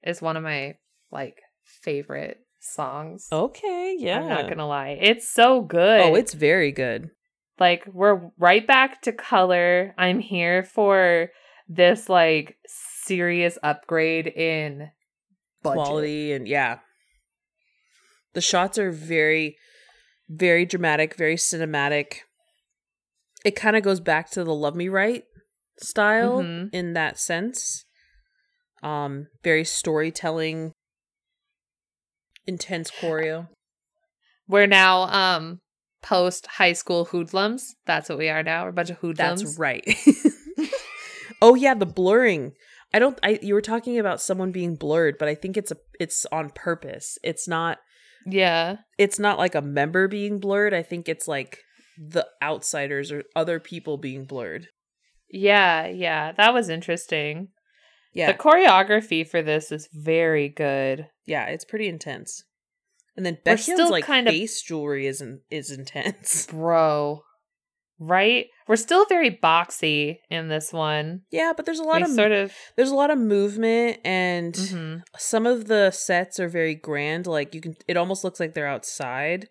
is one of my, like, favorite songs. Okay, yeah. I'm not gonna lie. It's so good. Oh, it's very good. Like, we're right back to color. I'm here for this, like, serious upgrade in budget. Quality and, yeah. The shots are very, very dramatic, very cinematic. It kind of goes back to the Love Me Right style mm-hmm. in that sense. Um, very storytelling, intense choreo. We're now um, post high school hoodlums. That's what we are now. We're a bunch of hoodlums. That's right. Oh yeah, the blurring. I don't. I you were talking about someone being blurred, but I think it's a it's on purpose. It's not. Yeah. It's not like a member being blurred. I think it's like the outsiders or other people being blurred. Yeah, yeah, that was interesting. Yeah. The choreography for this is very good. Yeah, it's pretty intense. And then Baekhyun's like kind of face jewelry is in, is intense. Bro. Right? We're still very boxy in this one. Yeah, but there's a lot we of sort of there's a lot of movement and mm-hmm. some of the sets are very grand, like you can it almost looks like they're outside.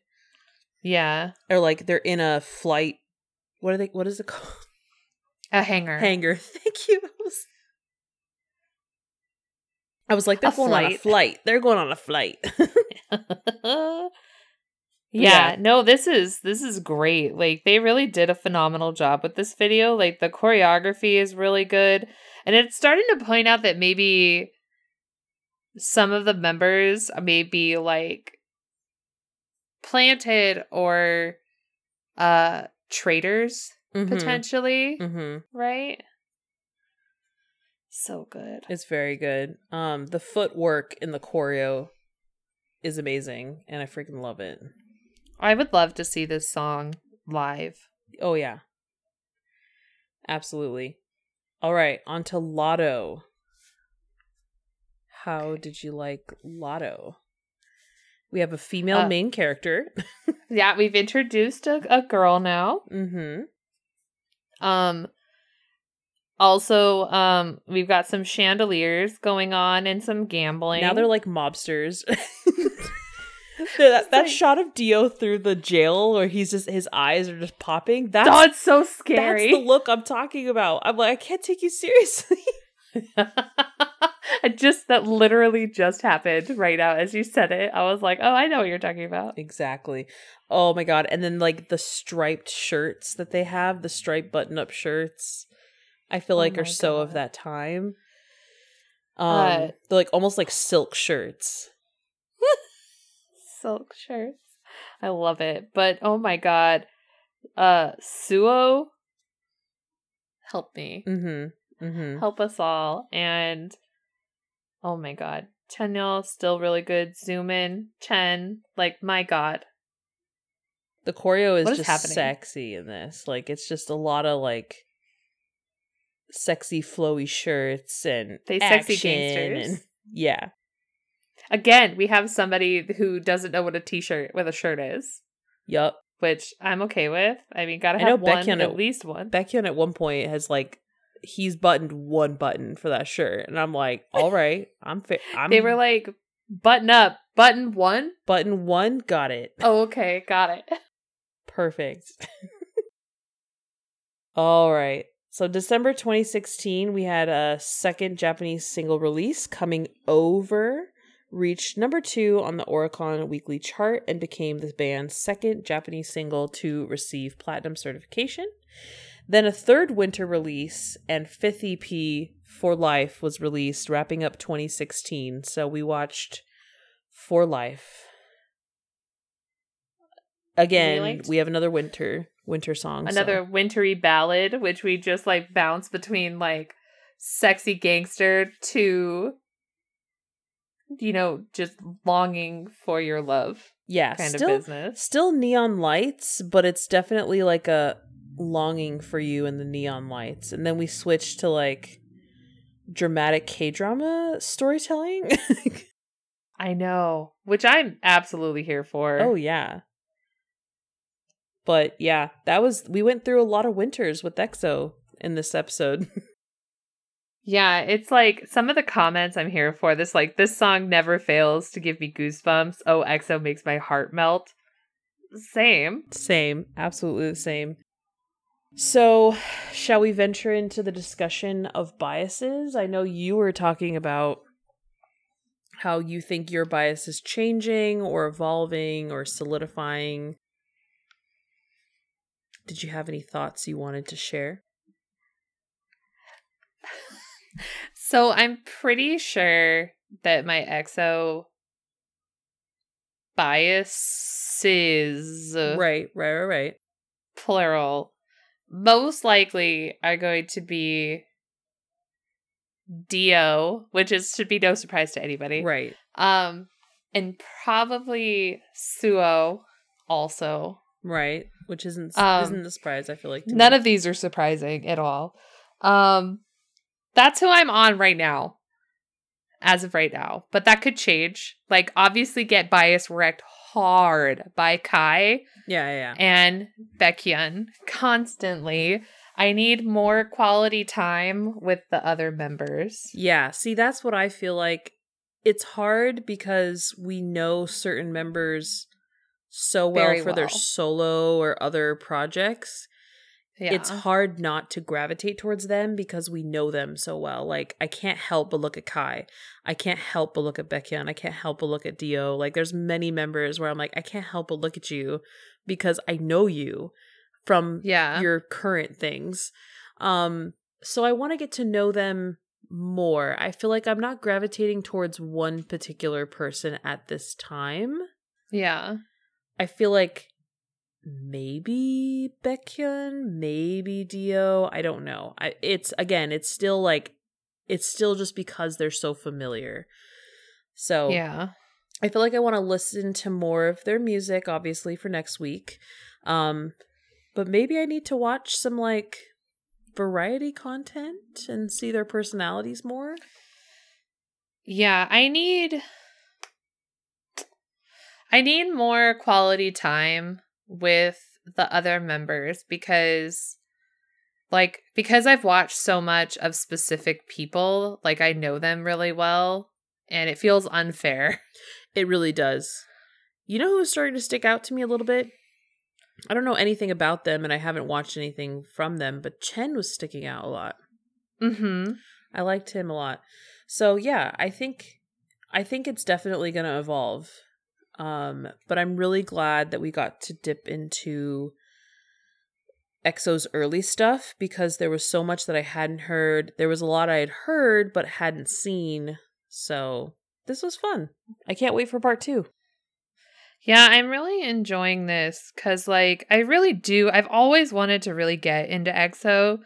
Yeah. Or like they're in a flight. What are they what is it called? A hangar. Hangar. Thank you. I was like, they're a going flight. on a flight. They're going on a flight. yeah, yeah, no, this is this is great. Like, they really did a phenomenal job with this video. Like, the choreography is really good. And it's starting to point out that maybe some of the members may be, like, planted or uh, traitors, mm-hmm. potentially. Mm-hmm. Right? So good. It's very good. Um, the footwork in the choreo is amazing, and I freaking love it. I would love to see this song live. Oh, yeah. Absolutely. All right, on to Lotto. How okay. did you like Lotto? We have a female uh, main character. Yeah, we've introduced a, a girl now. Mm-hmm. Um... Also, um, we've got some chandeliers going on and some gambling. Now they're like mobsters. that that like, shot of D O through the jail where he's just his eyes are just popping. That's oh, it's so scary. That's the look I'm talking about. I'm like, I can't take you seriously. I just that literally just happened right now as you said it. I was like, oh, I know what you're talking about. Exactly. Oh my god. And then like the striped shirts that they have, the striped button-up shirts. I feel like oh are so God. Of that time. Um, uh, they're like almost like silk shirts. Silk shirts. I love it. But oh my God. Uh, Suho, help me. Mm-hmm. Mm-hmm. Help us all. And oh my God. Chanyeol, still really good. Zoom in. Chen, like, my God. The choreo is, is just happening? Sexy in this. Like, it's just a lot of, like, sexy flowy shirts and they sexy gangsters. And, yeah. Again, we have somebody who doesn't know what a t-shirt with a shirt is. Yup. Which I'm okay with. I mean, gotta have one, Baekhyun at, at least one. Baekhyun at one point has, like, he's buttoned one button for that shirt. And I'm like, all right, I'm fit. I'm- they were like, button up, button one? Button one, got it. Oh, okay, got it. Perfect. All right. So December twenty sixteen, we had a second Japanese single release, Coming Over, reached number two on the Oricon weekly chart and became the band's second Japanese single to receive platinum certification. Then a third winter release and fifth E P, For Life, was released, wrapping up twenty sixteen. So we watched For Life. Again, we, liked- we have another winter winter song. Another so. wintry ballad, which we just, like, bounce between, like, sexy gangster to, you know, just longing for your love. Yeah, kind still, of business. Still neon lights, but it's definitely like a longing for you in the neon lights. And then we switch to, like, dramatic K-drama storytelling. I know, which I'm absolutely here for. Oh yeah. But yeah, that was, we went through a lot of winters with EXO in this episode. Yeah, it's like some of the comments I'm here for. This, like, this song never fails to give me goosebumps. Oh, EXO makes my heart melt. Same. Same. Absolutely the same. So, shall we venture into the discussion of biases? I know you were talking about how you think your bias is changing or evolving or solidifying. Did you have any thoughts you wanted to share? So I'm pretty sure that my EXO biases, right, right, right, right, plural, most likely are going to be D O, which is should be no surprise to anybody, right? Um, and probably Suho also, right? Which isn't um, isn't a surprise. I feel like none me. of these are surprising at all. Um. That's who I'm on right now, as of right now. But that could change. Like, obviously get bias wrecked hard by Kai yeah, yeah. and Baekhyun constantly. I need more quality time with the other members. Yeah, see, that's what I feel like. It's hard because we know certain members so well Very for well. their solo or other projects. Yeah. It's hard not to gravitate towards them because we know them so well. Like, I can't help but look at Kai. I can't help but look at Baekhyun. I can't help but look at D O. Like, there's many members where I'm like, I can't help but look at you because I know you from yeah. your current things. Um, so I want to get to know them more. I feel like I'm not gravitating towards one particular person at this time. Yeah. I feel like maybe Baekhyun, maybe D O. I don't know. I, it's again, it's still like, it's still just because they're so familiar. So yeah, I feel like I want to listen to more of their music, obviously, for next week. Um, but maybe I need to watch some, like, variety content and see their personalities more. Yeah, I need, I need more quality time with the other members because, like, because I've watched so much of specific people, like, I know them really well, and it feels unfair. It really does. You know who's starting to stick out to me a little bit? I don't know anything about them, and I haven't watched anything from them, but Chen was sticking out a lot. Mm-hmm. I liked him a lot. So, yeah, I think, I think it's definitely going to evolve. Um, but I'm really glad that we got to dip into EXO's early stuff because there was so much that I hadn't heard. There was a lot I had heard but hadn't seen. So this was fun. I can't wait for part two. Yeah, I'm really enjoying this because, like, I really do. I've always wanted to really get into EXO,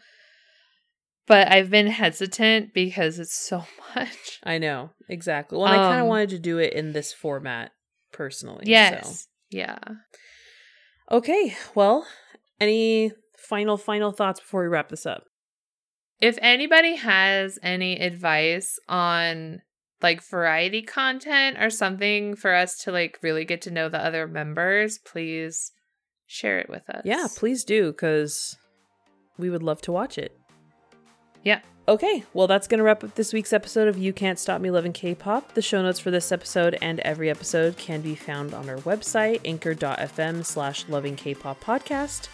But I've been hesitant because it's so much. I know. Exactly. Well, um, I kind of wanted to do it in this format personally. Yes. So. Yeah. Okay. Well, any final, final thoughts before we wrap this up? If anybody has any advice on like variety content or something for us to like really get to know the other members, please share it with us. Yeah, please do, because we would love to watch it. Yeah. Okay, well, that's going to wrap up this week's episode of You Can't Stop Me Loving K-Pop. The show notes for this episode and every episode can be found on our website, anchor.fm slash loving K-Pop podcast.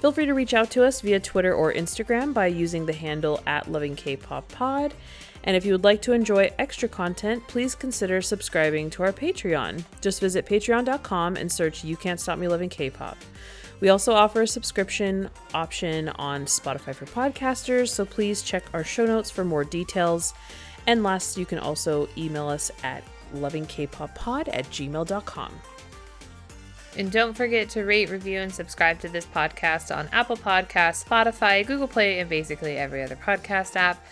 Feel free to reach out to us via Twitter or Instagram by using the handle at lovingkpoppod. And if you would like to enjoy extra content, please consider subscribing to our Patreon. Just visit patreon dot com and search You Can't Stop Me Loving K-Pop. We also offer a subscription option on Spotify for podcasters, so please check our show notes for more details. And last, you can also email us at lovingkpoppod at gmail dot com. And don't forget to rate, review, and subscribe to this podcast on Apple Podcasts, Spotify, Google Play, and basically every other podcast app.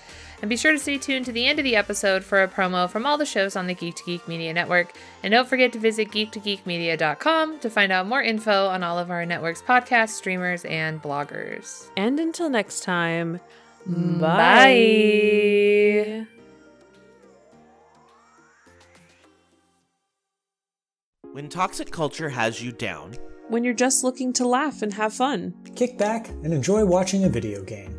And be sure to stay tuned to the end of the episode for a promo from all the shows on the Geek to Geek Media Network. And don't forget to visit geek to geek media dot com to find out more info on all of our network's podcasts, streamers, and bloggers. And until next time, bye! Bye. When toxic culture has you down. When you're just looking to laugh and have fun. Kick back and enjoy watching a video game.